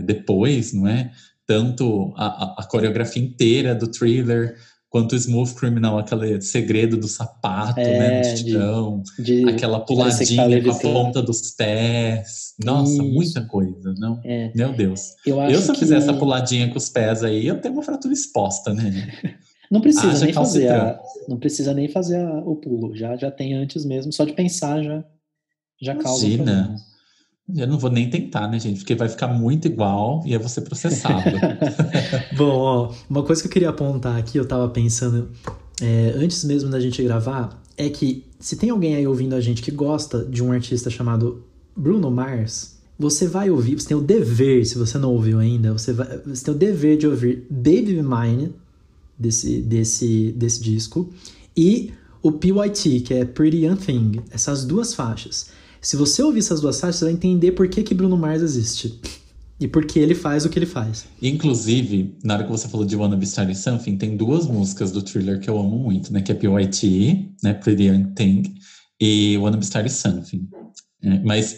depois, não é? Tanto a coreografia inteira do Thriller... Quanto o Smooth Criminal, aquele segredo do sapato, né, no tijão, aquela puladinha com a ponta dos pés. Nossa, muita coisa, não? É. Meu Deus. Eu se eu fizer essa puladinha com os pés aí, eu tenho uma fratura exposta, né? Não precisa nem fazer o pulo, já tem antes mesmo, só de pensar já causa. Imagina. Eu não vou nem tentar, né, gente? Porque vai ficar muito igual e eu vou ser processado. Bom, ó, uma coisa que eu queria apontar aqui, eu tava pensando antes mesmo da gente gravar, é que se tem alguém aí ouvindo a gente que gosta de um artista chamado Bruno Mars, você vai ouvir, você tem o dever, se você não ouviu ainda, você tem o dever de ouvir Baby Mine, desse disco, e o PYT, que é Pretty Young Thing, essas duas faixas. Se você ouvir essas duas faixas, você vai entender por que Bruno Mars existe. E por que ele faz o que ele faz. Inclusive, na hora que você falou de Wanna Be Starting Something, tem duas músicas do Thriller que eu amo muito, né? Que é P.Y.T.E., né? Pretty Young Thing, e Wanna Be Starting Something. Mas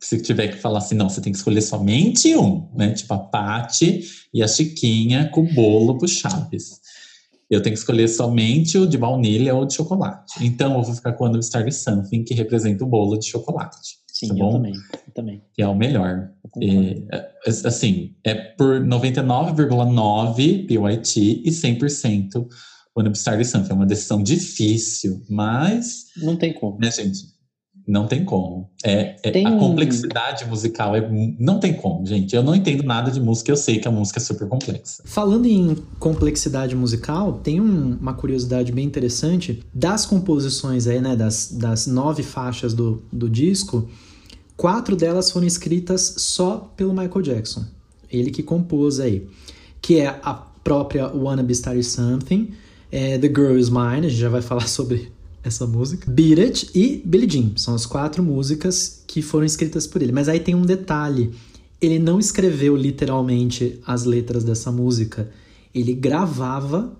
se tiver que falar assim, não, você tem que escolher somente um, né? Tipo a Pathy e a Chiquinha com o bolo pro Chaves. Eu tenho que escolher somente o de baunilha ou de chocolate. Então, eu vou ficar com o Wanna Be Starting Something, que representa o bolo de chocolate. Sim, tá bom? Eu também. Que é o melhor. Assim, é por 99,9% PYT e 100% o Wanna Be Starting Something. É uma decisão difícil, mas... Não tem como. Né, gente? Não tem como. A complexidade musical não tem como, gente. Eu não entendo nada de música, eu sei que a música é super complexa. Falando em complexidade musical, tem uma curiosidade bem interessante. Das composições aí, né, das 9 faixas do disco, 4 delas foram escritas só pelo Michael Jackson. Ele que compôs aí. Que é a própria Wanna Be Starting Something, The Girl Is Mine, a gente já vai falar sobre... essa música. Beat It e Billie Jean. São as 4 músicas que foram escritas por ele. Mas aí tem um detalhe. Ele não escreveu literalmente as letras dessa música. Ele gravava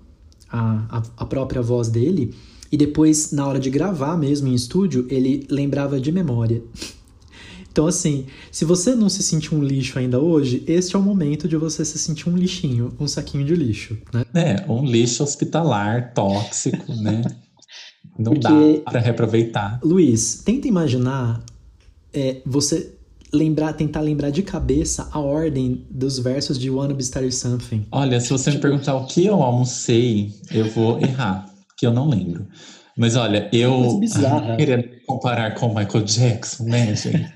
a própria voz dele. E depois, na hora de gravar mesmo em estúdio, ele lembrava de memória. Então, assim, se você não se sentir um lixo ainda hoje, este é o momento de você se sentir um lixinho. Um saquinho de lixo, né? Um lixo hospitalar, tóxico, né? Não porque, dá pra reaproveitar. Luiz, tenta imaginar você tentar lembrar de cabeça a ordem dos versos de Wanna Be Starting Something. Olha, se você me perguntar o que eu almocei, eu vou errar, porque eu não lembro. Mas olha, eu queria comparar com o Michael Jackson, né, gente?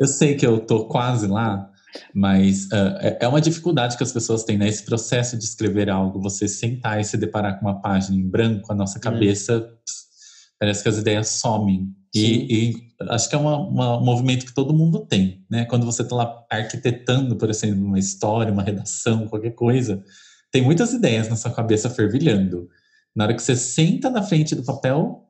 Eu sei que eu tô quase lá, mas é uma dificuldade que as pessoas têm, né? Esse processo de escrever algo, você sentar e se deparar com uma página em branco, a nossa cabeça parece que as ideias somem. E acho que é um movimento que todo mundo tem, né? Quando você está lá arquitetando, por exemplo, uma história, uma redação, qualquer coisa, tem muitas ideias na sua cabeça fervilhando. Na hora que você senta na frente do papel,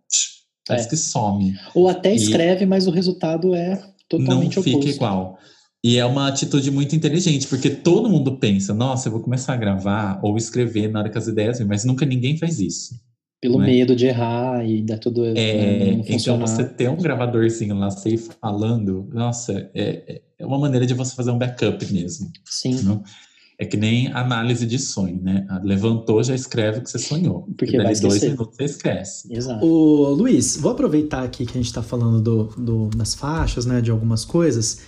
parece que some. Ou até escreve, mas o resultado é totalmente oposto. Não fica igual. E é uma atitude muito inteligente, porque todo mundo pensa, nossa, eu vou começar a gravar ou escrever na hora que as ideias vêm, mas nunca ninguém faz isso. Pelo medo de errar e dar tudo não funcionar. Então você ter um gravadorzinho lá, você ir falando, nossa, é uma maneira de você fazer um backup mesmo. Sim. Não? É que nem análise de sonho, né? Levantou, já escreve o que você sonhou. Porque daí 2 minutos você esquece. Exato. Ô, Luiz, vou aproveitar aqui que a gente tá falando das faixas, né? De algumas coisas.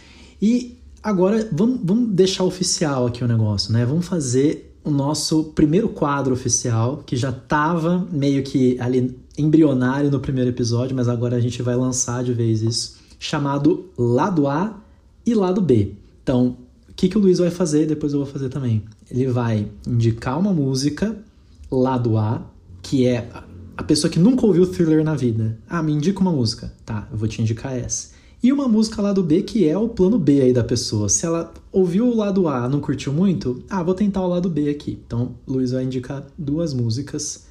E... agora, vamos deixar oficial aqui o negócio, né? Vamos fazer o nosso primeiro quadro oficial, que já estava meio que ali embrionário no primeiro episódio, mas agora a gente vai lançar de vez isso, chamado Lado A e Lado B. Então, o que o Luiz vai fazer, depois eu vou fazer também. Ele vai indicar uma música, lado A, que é a pessoa que nunca ouviu Thriller na vida. Ah, me indica uma música. Tá, eu vou te indicar essa. E uma música lá do B, que é o plano B aí da pessoa. Se ela ouviu o lado A, não curtiu muito, ah, vou tentar o lado B aqui. Então, Luiz vai indicar duas músicas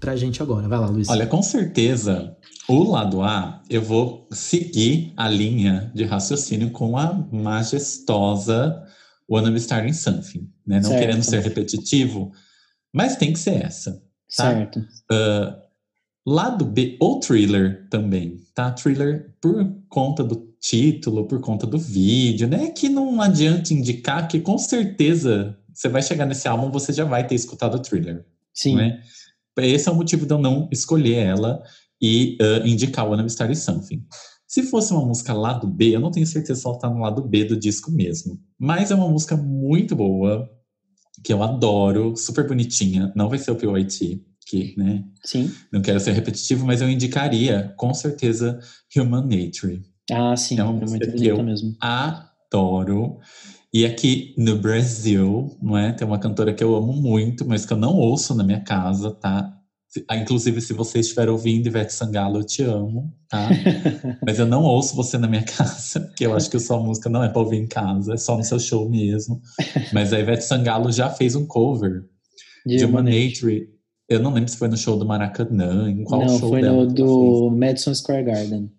pra gente agora. Vai lá, Luiz. Olha, com certeza, o lado A, eu vou seguir a linha de raciocínio com a majestosa Wanna Be Starting Something, né? Não querendo ser repetitivo, mas tem que ser essa, tá? Certo. Lado B, ou Thriller também, tá? Thriller por conta do título, por conta do vídeo, né? Que não adianta indicar, que com certeza você vai chegar nesse álbum, você já vai ter escutado o Thriller. Sim. Não é? Esse é o motivo de eu não escolher ela e indicar Wanna Be Starting Something. Se fosse uma música lado B, eu não tenho certeza se ela tá no lado B do disco mesmo. Mas é uma música muito boa, que eu adoro, super bonitinha. Não vai ser o P.O.I.T., que, né? Sim. Não quero ser repetitivo, mas eu indicaria, com certeza, Human Nature. Ah, sim. É uma música muito bonita mesmo. Eu adoro. E aqui no Brasil, não é? Tem uma cantora que eu amo muito, mas que eu não ouço na minha casa, tá? Inclusive, se você estiver ouvindo, Ivete Sangalo, eu te amo, tá? Mas eu não ouço você na minha casa, porque eu acho que a sua música não é pra ouvir em casa, é só no seu show mesmo. Mas a Ivete Sangalo já fez um cover de Human Nature. Eu não lembro se foi no show do Maracanã, em qual show foi dela. Foi no do Madison Square Garden.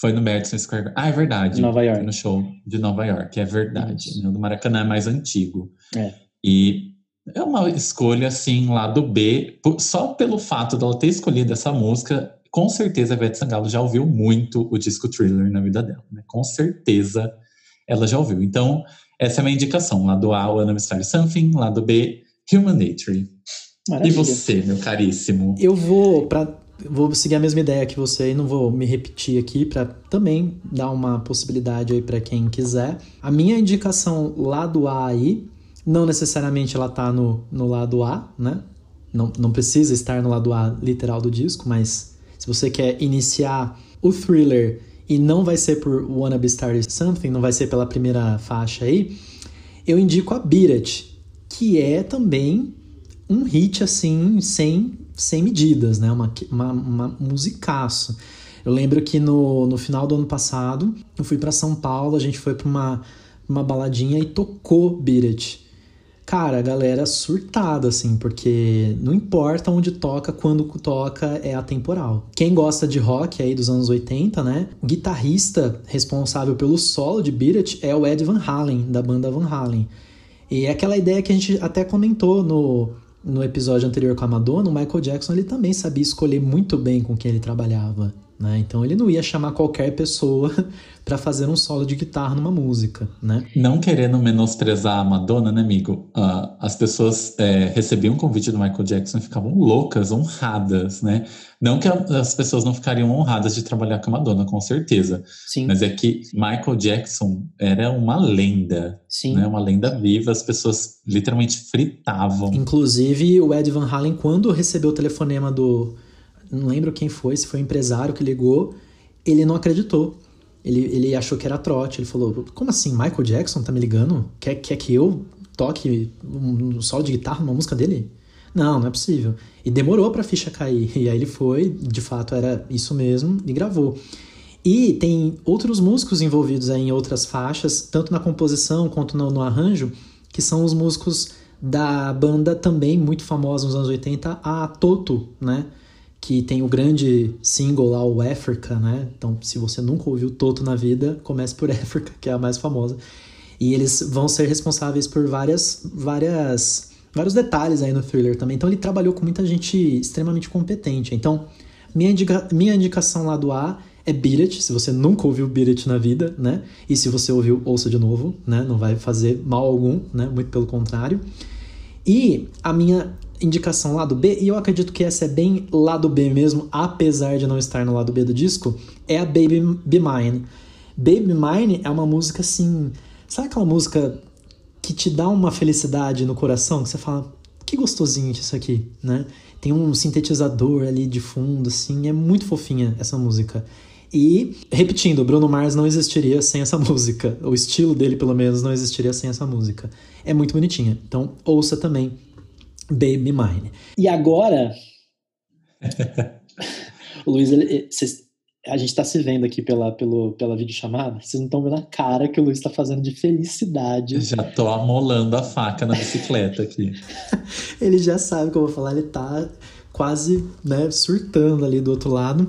Foi no Madison Square Garden. Ah, é verdade. Nova York. Foi no show de Nova York, é verdade. O do Maracanã é mais antigo. É. E é uma escolha, assim, lá do B. Só pelo fato dela ter escolhido essa música, com certeza a Ivete Sangalo já ouviu muito o disco Thriller na vida dela, né? Com certeza ela já ouviu. Então, essa é a minha indicação. Lado A, Wanna Be Starting Something. Lado B, Human Nature. Maravilha. E você, meu caríssimo? Eu vou seguir a mesma ideia que você e não vou me repetir aqui para também dar uma possibilidade aí para quem quiser. A minha indicação lado A aí, não necessariamente ela tá no lado A, né? Não precisa estar no lado A literal do disco, mas se você quer iniciar o Thriller e não vai ser por Wanna Be Starting Something, não vai ser pela primeira faixa aí, eu indico a Beat It, que é também um hit assim, sem medidas, né? Uma musicaço. Eu lembro que no final do ano passado, eu fui pra São Paulo, a gente foi pra uma baladinha e tocou Beat It. Cara, a galera surtada, assim, porque não importa onde toca, quando toca, é atemporal. Quem gosta de rock aí dos anos 80, né? O guitarrista responsável pelo solo de Beat It é o Ed Van Halen, da banda Van Halen. E é aquela ideia que a gente até comentou no episódio anterior com a Madonna, o Michael Jackson, ele também sabia escolher muito bem com quem ele trabalhava, né? Então ele não ia chamar qualquer pessoa pra fazer um solo de guitarra numa música, né? Não querendo menosprezar a Madonna, né, amigo? As pessoas recebiam um convite do Michael Jackson e ficavam loucas, honradas, né? Não que as pessoas não ficariam honradas de trabalhar com a Madonna, com certeza. Sim. Mas é que Michael Jackson era uma lenda, sim, né? Uma lenda viva, as pessoas literalmente fritavam. Inclusive, o Ed Van Halen, quando recebeu o telefonema do... não lembro quem foi, se foi o empresário que ligou, ele não acreditou. Ele achou que era trote, ele falou, como assim, Michael Jackson tá me ligando? Quer que eu toque um solo de guitarra numa música dele? Não é possível. E demorou pra ficha cair, e aí ele foi, de fato era isso mesmo, e gravou. E tem outros músicos envolvidos aí em outras faixas, tanto na composição quanto no arranjo, que são os músicos da banda também muito famosa nos anos 80, a Toto, né? Que tem o grande single lá, o Africa, né? Então, se você nunca ouviu Toto na vida, comece por Africa, que é a mais famosa. E eles vão ser responsáveis por vários detalhes aí no Thriller também. Então, ele trabalhou com muita gente extremamente competente. Então, minha indicação lá do A é Beat It, se você nunca ouviu Beat It na vida, né? E se você ouviu, ouça de novo, né? Não vai fazer mal algum, né? Muito pelo contrário. E a minha indicação lado B, e eu acredito que essa é bem lado B mesmo, apesar de não estar no lado B do disco, é a Baby Be Mine. Baby Be Mine é uma música assim, sabe aquela música que te dá uma felicidade no coração, que você fala, que gostosinho isso aqui, né? Tem um sintetizador ali de fundo, assim, é muito fofinha essa música. E, repetindo, Bruno Mars não existiria sem essa música, o estilo dele pelo menos não existiria sem essa música. É muito bonitinha, então ouça também Baby Mine. E agora, Luiz, a gente tá se vendo aqui pela videochamada, vocês não estão vendo a cara que o Luiz tá fazendo de felicidade. Eu já tô amolando a faca na bicicleta aqui. Ele já sabe o que eu vou falar, ele tá quase, né, surtando ali do outro lado.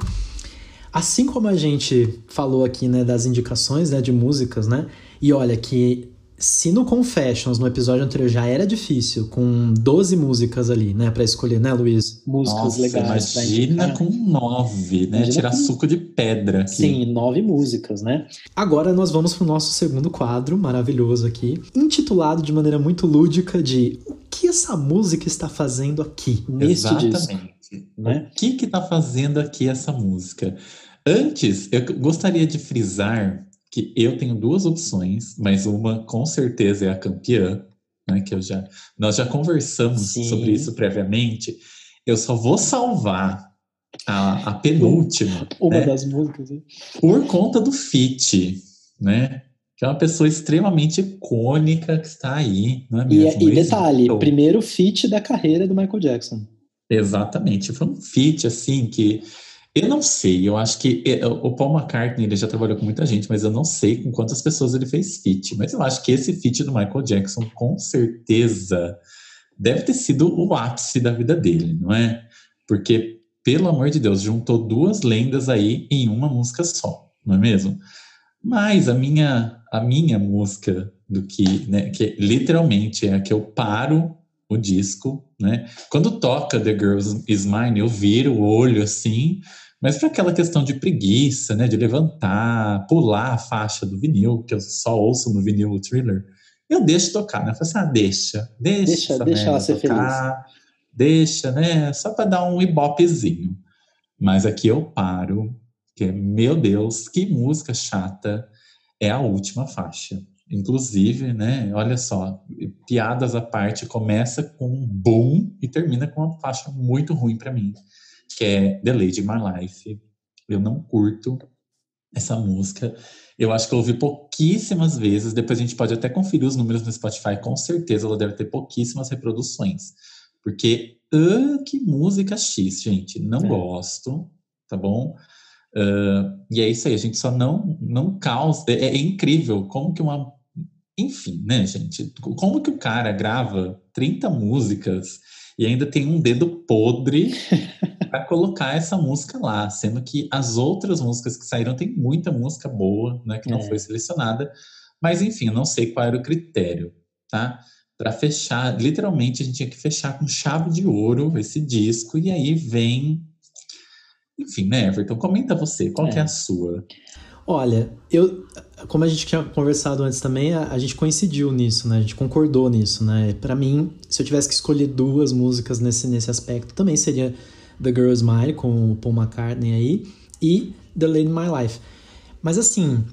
Assim como a gente falou aqui, né, das indicações, né, de músicas, né, e olha que se no Confessions, no episódio anterior, já era difícil, com 12 músicas ali, né, pra escolher, né, Luiz? Músicas Nossa, legais. Imagina com 9, né? Imagina tirar com... suco de pedra aqui. Sim, 9 músicas, né? Agora nós vamos pro nosso segundo quadro maravilhoso aqui, intitulado de maneira muito lúdica de O que essa música está fazendo aqui? Exatamente. Neste disco, né? O que tá fazendo aqui essa música? Antes, eu gostaria de frisar que eu tenho 2 opções, mas uma com certeza é a campeã, né, que nós já conversamos Sim. sobre isso previamente. Eu só vou salvar a penúltima, uma né, das músicas, hein? Por conta do feat, né, que é uma pessoa extremamente icônica que está aí, não é mesmo? E detalhe, então, primeiro feat da carreira do Michael Jackson. Exatamente, foi um feat assim que eu não sei, eu acho que o Paul McCartney, ele já trabalhou com muita gente, mas eu não sei com quantas pessoas ele fez feat. Mas eu acho que esse feat do Michael Jackson, com certeza, deve ter sido o ápice da vida dele, não é? Porque, pelo amor de Deus, juntou 2 lendas aí em uma música só, não é mesmo? Mas a minha música, do que, né, que literalmente é a que eu paro o disco, né? Quando toca The Girl Is Mine, eu viro o olho assim, mas para aquela questão de preguiça, né? De levantar, pular a faixa do vinil, que eu só ouço no vinil o Thriller, eu deixo tocar, né? Eu falo assim, deixa ela ser tocar, feliz. Deixa, né? Só para dar um ibopezinho. Mas aqui eu paro, que é, meu Deus, que música chata, é a última faixa. Inclusive, né, olha só, piadas à parte, começa com um boom e termina com uma faixa muito ruim pra mim, que é The Lady in My Life. Eu não curto essa música. Eu acho que eu ouvi pouquíssimas vezes, depois a gente pode até conferir os números no Spotify, com certeza ela deve ter pouquíssimas reproduções. Porque, que música X, gente, não gosto, tá bom? E é isso aí, a gente só não causa... É incrível como que uma... Enfim, né, gente? Como que o cara grava 30 músicas e ainda tem um dedo podre para colocar essa música lá, sendo que as outras músicas que saíram tem muita música boa, né, que não foi selecionada, mas enfim, eu não sei qual era o critério, tá? Para fechar, literalmente a gente tinha que fechar com chave de ouro esse disco, e aí vem... Enfim, né, Everton? Comenta você, qual que é a sua? Olha, como a gente tinha conversado antes também, a gente coincidiu nisso, né? A gente concordou nisso, né? Pra mim, se eu tivesse que escolher 2 músicas nesse aspecto, também seria The Girl Is Mine, com o Paul McCartney aí, e The Lady in My Life. Mas assim,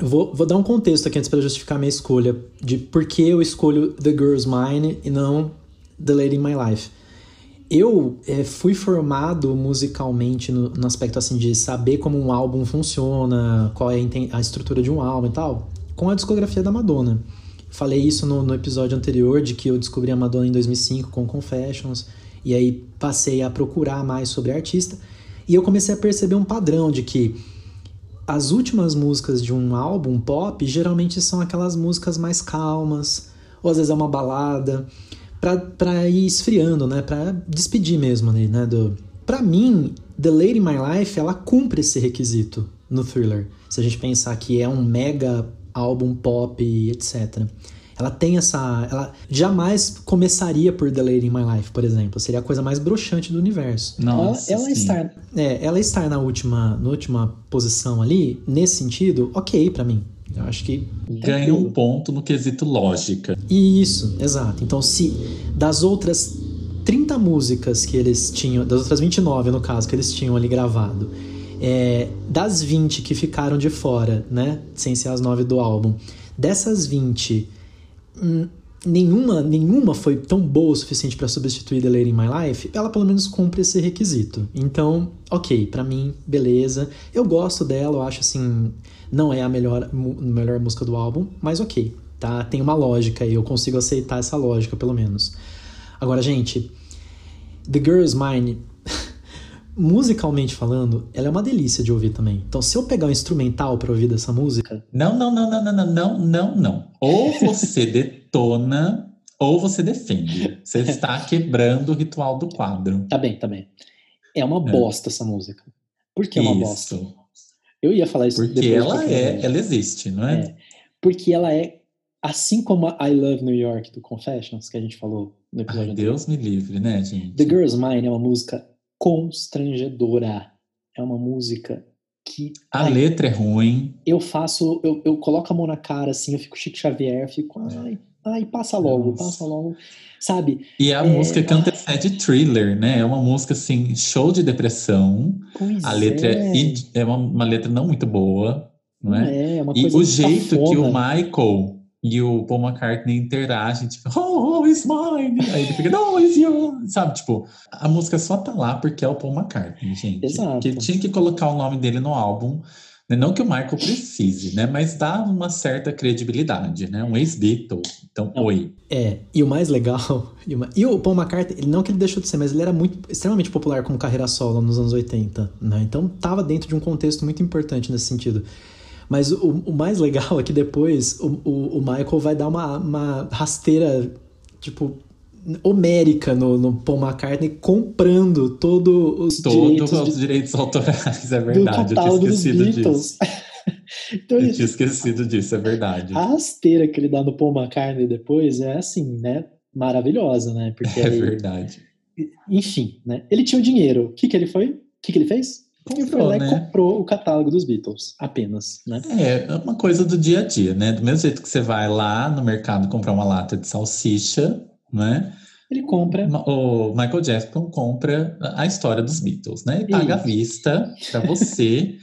vou dar um contexto aqui antes pra justificar a minha escolha, de por que eu escolho The Girl Is Mine e não The Lady in My Life. Eu fui formado musicalmente no aspecto assim de saber como um álbum funciona, qual é a estrutura de um álbum e tal, com a discografia da Madonna. Falei isso no episódio anterior, de que eu descobri a Madonna em 2005 com Confessions, e aí passei a procurar mais sobre a artista, e eu comecei a perceber um padrão de que as últimas músicas de um álbum pop geralmente são aquelas músicas mais calmas, ou às vezes é uma balada... Pra ir esfriando, né? Pra despedir mesmo, né? Pra mim, The Lady in My Life, ela cumpre esse requisito no Thriller. Se a gente pensar que é um mega álbum pop, etc. Ela tem essa... Ela jamais começaria por The Lady in My Life, por exemplo. Seria a coisa mais broxante do universo. Nossa, ela estar na última posição ali, nesse sentido, ok pra mim. Eu acho que... Ganha um ponto no quesito lógica. Isso, exato. Então, se das outras 30 músicas que eles tinham... Das outras 29, no caso, que eles tinham ali gravado... das 20 que ficaram de fora, né? Sem ser as 9 do álbum. Dessas 20... Nenhuma foi tão boa o suficiente pra substituir The Lady in My Life. Ela pelo menos cumpre esse requisito. Então, ok, pra mim, beleza. Eu gosto dela, eu acho assim... Não é a melhor música do álbum, mas ok, tá? Tem uma lógica e eu consigo aceitar essa lógica, pelo menos. Agora, gente, The Girl Is Mine musicalmente falando, ela é uma delícia de ouvir também. Então, se eu pegar um instrumental pra ouvir dessa música... Não. Ou você detona, ou você defende. Você está quebrando o ritual do quadro. Tá bem. É uma bosta essa música. Por que é uma bosta? Eu ia falar isso depois. Porque ela existe, não é? Porque ela é, assim como a I Love New York do Confessions, que a gente falou no episódio anterior. Deus me livre, né, gente? The Girl's Mine é uma música constrangedora. É uma música que... A letra é ruim. Eu coloco a mão na cara, assim, eu fico Chico Xavier, eu fico... Ai, passa logo, sabe? E a música que antecede Thriller, né? É uma música, assim, show de depressão. Pois a letra é uma letra não muito boa, não é? É uma coisa e o jeito cafona. Que o Michael e o Paul McCartney interagem, tipo, oh, it's mine! Aí ele fica, no, it's yours! Sabe, tipo, a música só tá lá porque é o Paul McCartney, gente. Exato. Que tinha que colocar o nome dele no álbum. Não que o Michael precise, né? Mas dá uma certa credibilidade, né? Um ex-Beatle. Então, oi. E o mais legal... E o Paul McCartney, não que ele deixou de ser, mas ele era extremamente popular como carreira solo nos anos 80, né? Então, tava dentro de um contexto muito importante nesse sentido. Mas o mais legal é que depois o Michael vai dar uma rasteira, tipo... homérica no Paul McCartney, comprando todos os direitos autorais, é verdade, eu tinha esquecido disso. Então, eu tinha esquecido disso, é verdade. A rasteira que ele dá no Paul McCartney depois é assim, né, maravilhosa, né? Porque é verdade. Enfim, né, ele tinha o dinheiro, o que ele fez? Ele foi lá e comprou o catálogo dos Beatles, apenas, né? É uma coisa do dia a dia, né, do mesmo jeito que você vai lá no mercado comprar uma lata de salsicha, né? Ele compra. O Michael Jackson compra a história dos Beatles, né? E paga à vista para você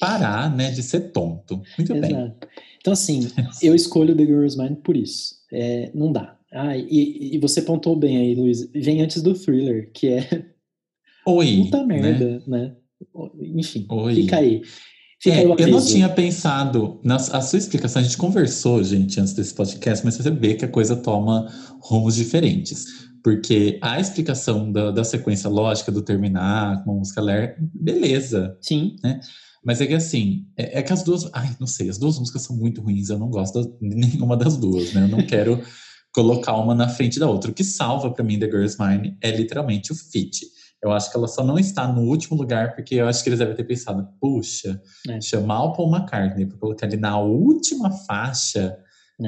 parar, né, de ser tonto. Muito bem. Então, assim, eu escolho The Girl's Mind por isso. Não dá. E você pontuou bem aí, Luiz. Vem antes do Thriller, que é puta merda, né? Enfim, fica aí. Eu não tinha pensado a sua explicação, a gente conversou, gente, antes desse podcast, mas você vê que a coisa toma rumos diferentes, porque a explicação da sequência lógica do terminar com uma música ler, beleza. Sim. Né? Mas é que assim, que as duas, não sei, as duas músicas são muito ruins, eu não gosto de nenhuma das duas, né? Eu não quero colocar uma na frente da outra. O que salva pra mim The Girl's Mine é literalmente o feat. Eu acho que ela só não está no último lugar, porque eu acho que eles devem ter pensado, puxa, chamar o Paul McCartney para colocar ele na última faixa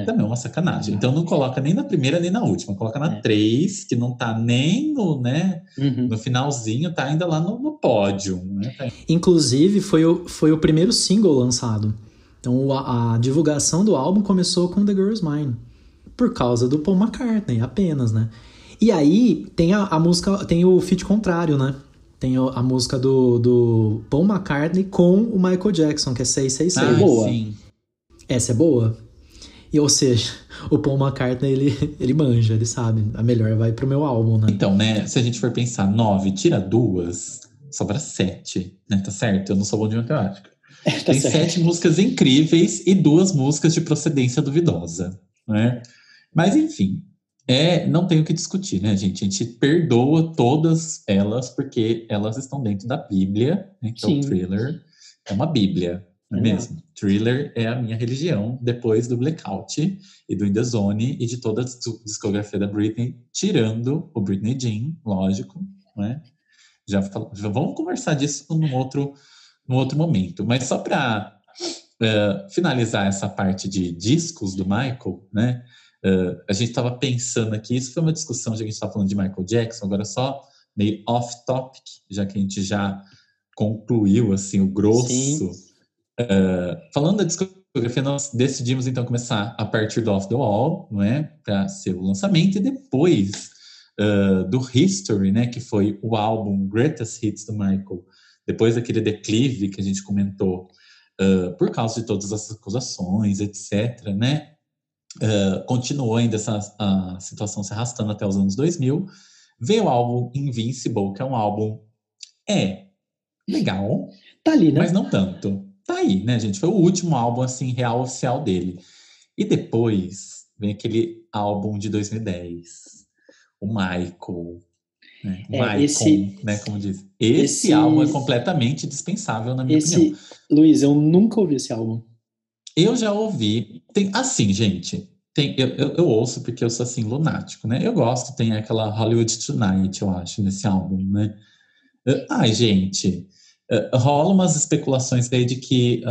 também é uma sacanagem. Então não coloca nem na primeira nem na última, coloca na 3, que não está nem no, né, no finalzinho, está ainda lá no pódio. Né? Inclusive foi o primeiro single lançado. Então a divulgação do álbum começou com The Girl's Mine, por causa do Paul McCartney apenas, né? E aí, tem a música, tem o feat contrário, né? Tem a música do Paul McCartney com o Michael Jackson, que é 666. Boa. Sim. Essa é boa. E, ou seja, o Paul McCartney, ele manja, ele sabe. A melhor vai pro meu álbum, né? Então, né, se a gente for pensar 9, tira 2, sobra 7, né? Tá certo? Eu não sou bom de matemática. Tá tem certo. 7 músicas incríveis e 2 músicas de procedência duvidosa, né? Mas, enfim... não tem o que discutir, né, gente? A gente perdoa todas elas, porque elas estão dentro da Bíblia, né? Então, sim. Thriller é uma Bíblia, não é mesmo? Thriller é a minha religião, depois do Blackout e do In The Zone e de toda a discografia da Britney, tirando o Britney Jean, lógico, né? Já vamos conversar disso num outro momento. Mas só para finalizar essa parte de discos do Michael, né? A gente estava pensando aqui, isso foi uma discussão, já que a gente estava falando de Michael Jackson, agora só meio off-topic, já que a gente já concluiu assim, o grosso. Falando da discografia, nós decidimos então começar a partir do Off The Wall, não é? Para ser o lançamento, e depois do History, né? Que foi o álbum Greatest Hits do Michael, depois daquele declive que a gente comentou, por causa de todas as acusações, etc., né? Continuou ainda a situação se arrastando até os anos 2000. Veio o álbum Invincible, que é um álbum legal, tá ali, né? Mas não tanto. Tá aí, né, gente? Foi o último álbum, assim, real oficial dele. E depois vem aquele álbum de 2010, o Michael, Michael, né, como diz. Esse álbum é completamente dispensável, na minha opinião. Luiz, eu nunca ouvi esse álbum. Eu já ouvi. Tem, assim, gente, tem, eu ouço porque eu sou, assim, lunático, né? Eu gosto, tem aquela Hollywood Tonight, eu acho, nesse álbum, né? Ai, gente, rola umas especulações aí de que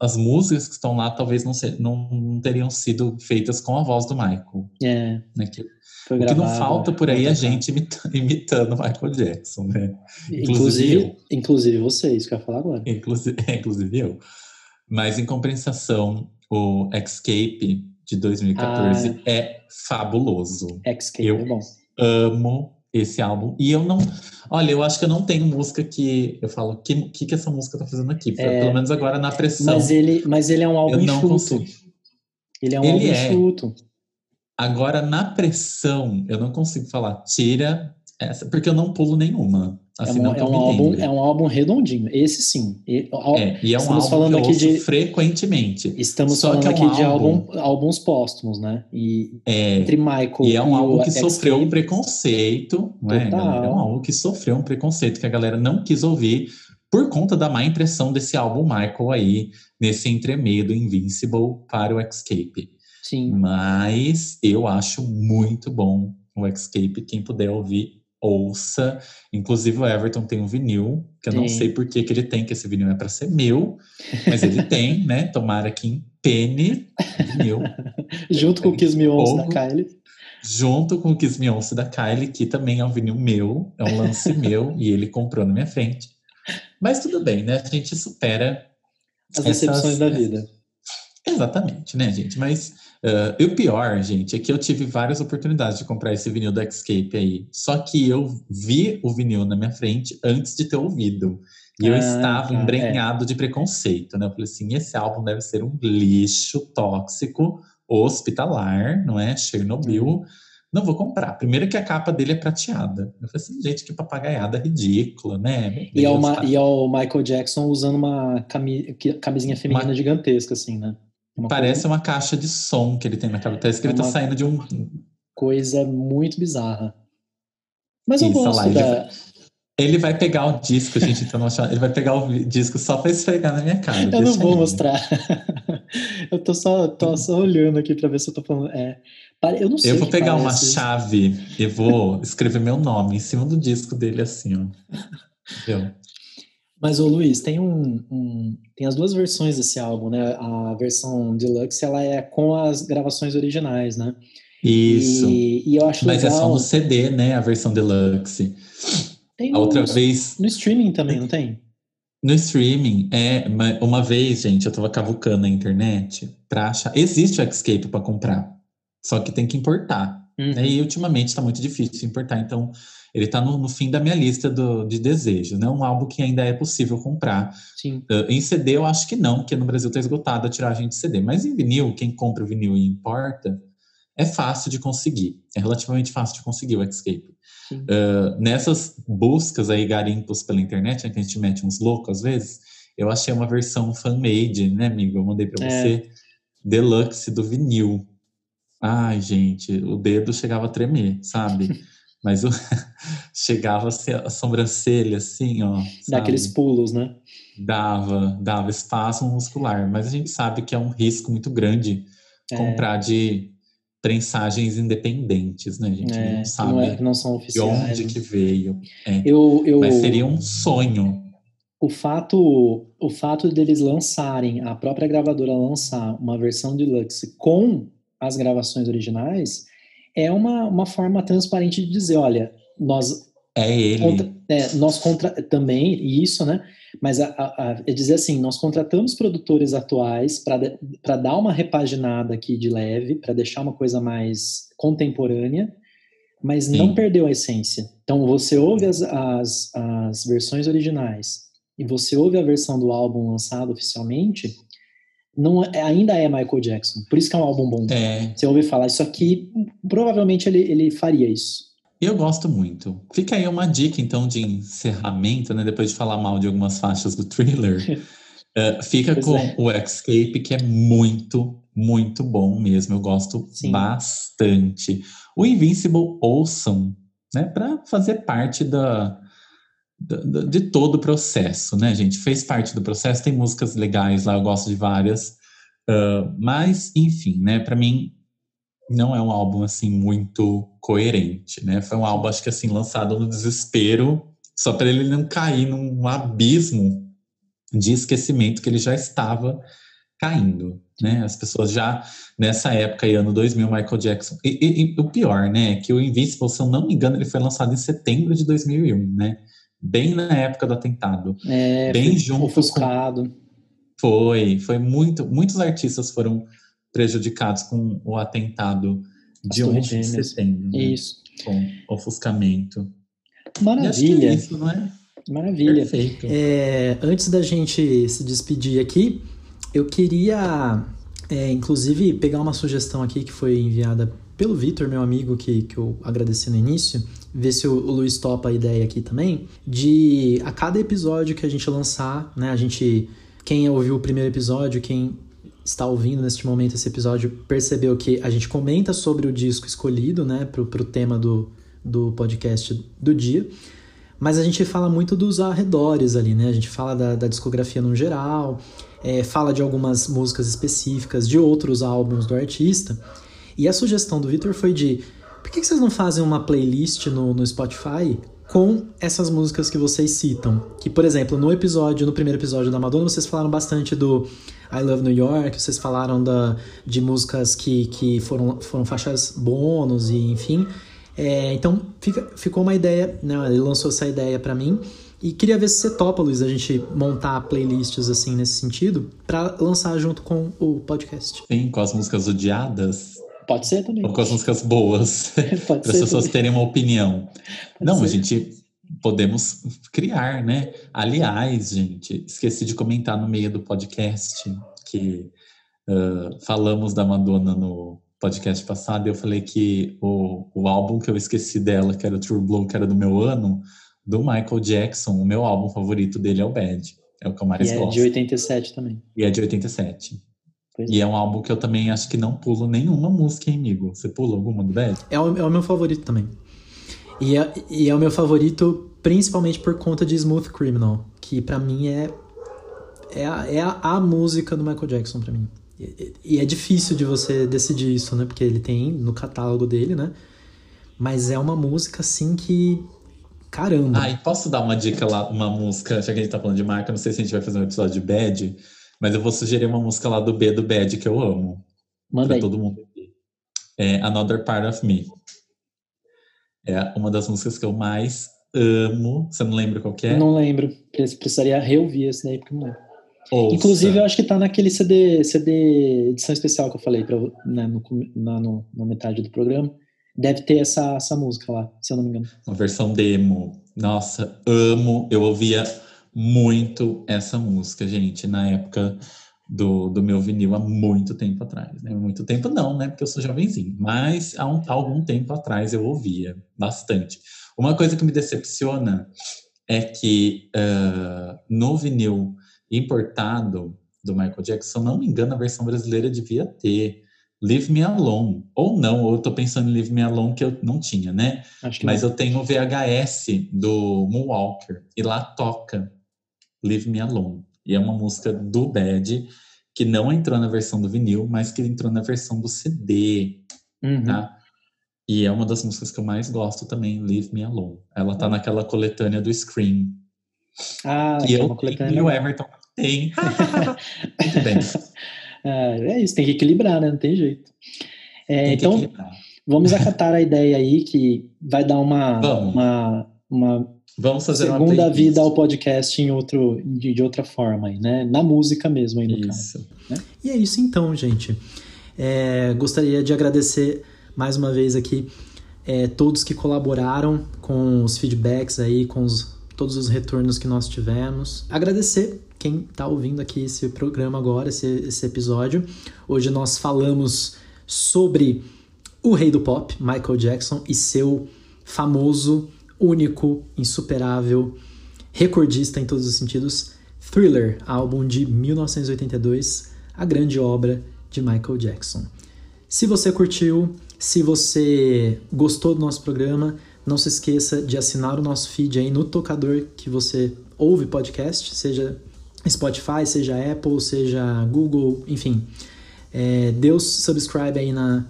as músicas que estão lá talvez não teriam sido feitas com a voz do Michael. É. Né, que, foi gravado, o que não falta por aí é a gente imitando o Michael Jackson, né? Inclusive vocês, que eu ia falar agora. Inclusive eu. Mas, em compensação, o Escape de 2014 é fabuloso. Escape é bom. Eu amo esse álbum. E eu não... Olha, eu acho que eu não tenho música que... Eu falo, o que essa música tá fazendo aqui? Pelo menos agora na pressão. Mas ele é um álbum enxuto. Eu não consigo. Ele é um álbum enxuto. Agora, na pressão, eu não consigo falar, tira essa, porque eu não pulo nenhuma. Assim, é um álbum redondinho, esse sim. E é um álbum que eu ouço frequentemente. Estamos falando aqui de álbuns póstumos, né? Entre Michael e um álbum que sofreu um preconceito, né, galera? É um álbum que sofreu um preconceito, que a galera não quis ouvir por conta da má impressão desse álbum Michael aí, nesse entremedo Invincible para o Escape. Sim. Mas eu acho muito bom o Escape. Quem puder ouvir, ouça. Inclusive o Everton tem um vinil, que eu não sei por que ele tem, que esse vinil é para ser meu, mas ele tem, né? Tomara que empene vinil. Junto com o Kiss Me Once da Kylie. Junto com o Kiss Me Once da Kylie, que também é um vinil meu, é um lance meu, e ele comprou na minha frente. Mas tudo bem, né? A gente supera as decepções da vida. Exatamente, né, gente? Mas e o pior, gente, é que eu tive várias oportunidades de comprar esse vinil da Escape aí. Só que eu vi o vinil na minha frente antes de ter ouvido. E eu estava embrenhado de preconceito, né? Eu falei assim, esse álbum deve ser um lixo tóxico, hospitalar, não é? Chernobyl. Não vou comprar. Primeiro que a capa dele é prateada. Eu falei assim, gente, que papagaiada ridícula, né? E é o Michael Jackson usando uma camisinha feminina gigantesca, assim, né? Parece uma caixa de som que ele tem na cabeça. Parece que ele tá saindo de um... Coisa muito bizarra. Mas eu gosto lá, ele vai pegar o disco, gente. Então ele vai pegar o disco só pra esfregar na minha cara. Eu não vou mostrar. Eu tô só olhando aqui pra ver se eu tô falando... Eu não sei. Eu vou pegar uma chave e vou escrever meu nome em cima do disco dele, assim, ó. Entendeu? Mas, ô Luiz, tem as duas versões desse álbum, né? A versão deluxe, ela é com as gravações originais, né? Isso. E eu acho legal... Mas é só no CD, né? A versão deluxe. Tem no streaming também, não tem? No streaming, uma vez, gente, eu tava cavucando na internet pra achar... Existe o Escape pra comprar, só que tem que importar. Né? E ultimamente tá muito difícil importar, então... Ele tá no fim da minha lista de desejo, né? Um álbum que ainda é possível comprar. Sim. Em CD eu acho que não, porque no Brasil tá esgotada a tiragem de CD. Mas em vinil, quem compra o vinil e importa, é fácil de conseguir. É relativamente fácil de conseguir o Escape. Nessas buscas aí, garimpos pela internet, né, que a gente mete uns loucos às vezes, eu achei uma versão fan-made, né, amigo? Eu mandei pra você. Deluxe do vinil. Ai, gente, o dedo chegava a tremer, sabe? Mas chegava a sobrancelha, assim, ó. Dá aqueles pulos, né? Dava espaço muscular. Mas a gente sabe que é um risco muito grande comprar de prensagens independentes, né? A gente não sabe não são oficiais, de onde que veio. Mas seria um sonho. O fato deles lançarem, a própria gravadora lançar uma versão deluxe com as gravações originais... É uma forma transparente de dizer, olha, nós... É ele. Também, isso, né? Mas é dizer assim, nós contratamos produtores atuais para dar uma repaginada aqui de leve, para deixar uma coisa mais contemporânea, mas não perdeu a essência. Então, você ouve as versões originais e você ouve a versão do álbum lançado oficialmente... Não, ainda é Michael Jackson. Por isso que é um álbum bom. Você ouve falar isso aqui, provavelmente ele faria isso. Eu gosto muito. Fica aí uma dica, então, de encerramento, né? Depois de falar mal de algumas faixas do Thriller. Fica com o Escape, que é muito, muito bom mesmo. Eu gosto bastante. O Invincible, ouçam. né? Para fazer parte de todo o processo, né, gente? Fez parte do processo, tem músicas legais lá, eu gosto de várias. Mas, enfim, né, para mim não é um álbum, assim, muito coerente, né? Foi um álbum, acho que, assim, lançado no desespero, só para ele não cair num abismo de esquecimento que ele já estava caindo, né? As pessoas já, nessa época, e ano 2000, Michael Jackson... E o pior, né, que o Invincible, se eu não me engano, ele foi lançado em setembro de 2001, né? Bem na época do atentado. É, bem junto com... Foi muito... Muitos artistas foram prejudicados com o atentado de 11 de setembro. Isso. Né? Com ofuscamento. Maravilha. E acho que é isso, não é? Maravilha. Perfeito. Antes da gente se despedir aqui, eu queria, inclusive, pegar uma sugestão aqui que foi enviada pelo Vitor, meu amigo, que eu agradeci no início, ver se o Luiz topa a ideia aqui também, de a cada episódio que a gente lançar, né, a gente, quem ouviu o primeiro episódio, quem está ouvindo neste momento esse episódio, percebeu que a gente comenta sobre o disco escolhido, né, pro tema do podcast do dia, mas a gente fala muito dos arredores ali, né? A gente fala da discografia no geral, fala de algumas músicas específicas, de outros álbuns do artista. E a sugestão do Vitor foi de... Por que vocês não fazem uma playlist no Spotify com essas músicas que vocês citam? Que, por exemplo, no primeiro episódio da Madonna, vocês falaram bastante do I Love New York, vocês falaram de músicas que foram faixas bônus e enfim... Então, ficou uma ideia, né? Ele lançou essa ideia pra mim e queria ver se você topa, Luiz, a gente montar playlists assim nesse sentido pra lançar junto com o podcast. Sim, com as músicas odiadas. Pode ser também. Ou com as músicas boas. Pode para as pessoas também terem uma opinião. Pode Não, ser. A gente podemos criar, né? Aliás, gente, esqueci de comentar no meio do podcast que falamos da Madonna no podcast passado, eu falei que o álbum que eu esqueci dela, que era o True Blue, que era do meu ano, do Michael Jackson, o meu álbum favorito dele é o Bad. É o que eu mais gosto. E é de 87 também. E é de 87. Pois e é um álbum que eu também acho que não pulo nenhuma música, hein, amigo? Você pula alguma do Bad? É o meu favorito também. E é o meu favorito principalmente por conta de Smooth Criminal, que pra mim é a música do Michael Jackson pra mim. E é difícil de você decidir isso, né? Porque ele tem no catálogo dele, né? Mas é uma música, assim, que... Caramba! Ah, e posso dar uma dica lá, uma música... Já que a gente tá falando de marca, não sei se a gente vai fazer um episódio de Bad, mas eu vou sugerir uma música lá do Bad, que eu amo. Manda aí. Pra todo mundo. É Another Part of Me. É uma das músicas que eu mais amo. Você não lembra qual que é? Não lembro. Porque precisaria reouvir esse daí, porque não lembro. Ouça. Inclusive, eu acho que tá naquele CD edição especial que eu falei né, na metade do programa. Deve ter essa música lá, se eu não me engano. Uma versão demo. Nossa, amo. Eu ouvia muito essa música, gente, na época do meu vinil, há muito tempo atrás. Né? Muito tempo não, né? Porque eu sou jovenzinho. Mas há algum tempo atrás eu ouvia bastante. Uma coisa que me decepciona é que no vinil importado do Michael Jackson, se eu não me engano, a versão brasileira devia ter Leave Me Alone, ou não, ou eu tô pensando em Leave Me Alone, que eu não tinha, né? Mas não. Eu tenho o VHS do Moonwalker, e lá toca Leave Me Alone, e é uma música do Bad, que não entrou na versão do vinil, mas que entrou na versão do CD, tá? E é uma das músicas que eu mais gosto também, Leave Me Alone. Ela tá naquela coletânea do Scream. Ah, e eu e o Everton tem. Muito bem. É isso, tem que equilibrar, né? Não tem jeito. Então, equilibrar. Vamos acatar a ideia aí que vai dar vamos fazer segunda uma vida ao podcast de outra forma, aí, né? Na música mesmo, aí no caso. Né? E é isso então, gente. Gostaria de agradecer mais uma vez aqui todos que colaboraram com os feedbacks aí, com todos os retornos que nós tivemos. Agradecer quem está ouvindo aqui esse programa agora, esse episódio. Hoje nós falamos sobre o rei do pop, Michael Jackson, e seu famoso, único, insuperável, recordista em todos os sentidos, Thriller, álbum de 1982, a grande obra de Michael Jackson. Se você curtiu, se você gostou do nosso programa, Não se esqueça de assinar o nosso feed aí no tocador que você ouve podcast, seja Spotify, seja Apple, seja Google, enfim. Dê o subscribe aí no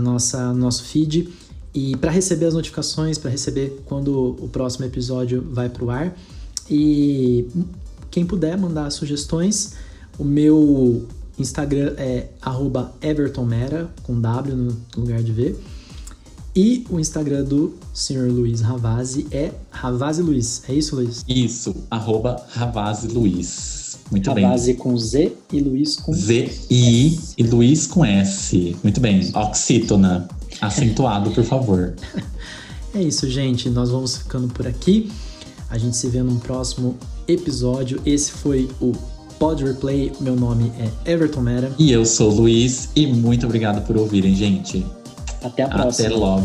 nosso feed e para receber as notificações, para receber quando o próximo episódio vai pro ar. E quem puder mandar sugestões, o meu Instagram é @EvertonMera, com W no lugar de V. E o Instagram do Sr. Luiz Rabazzi é Rabazzi Luiz. É isso, Luiz? Isso, @RabazziLuiz. Muito Rabazzi bem. Rabazzi com Z e Luiz com Z I S. E Luiz com S. Muito bem. Oxítona. Acentuado, por favor. É isso, gente. Nós vamos ficando por aqui. A gente se vê num próximo episódio. Esse foi o Podreplay. Meu nome é Everton Mera. E eu sou o Luiz. E muito obrigado por ouvirem, gente. Até a próxima. Até logo.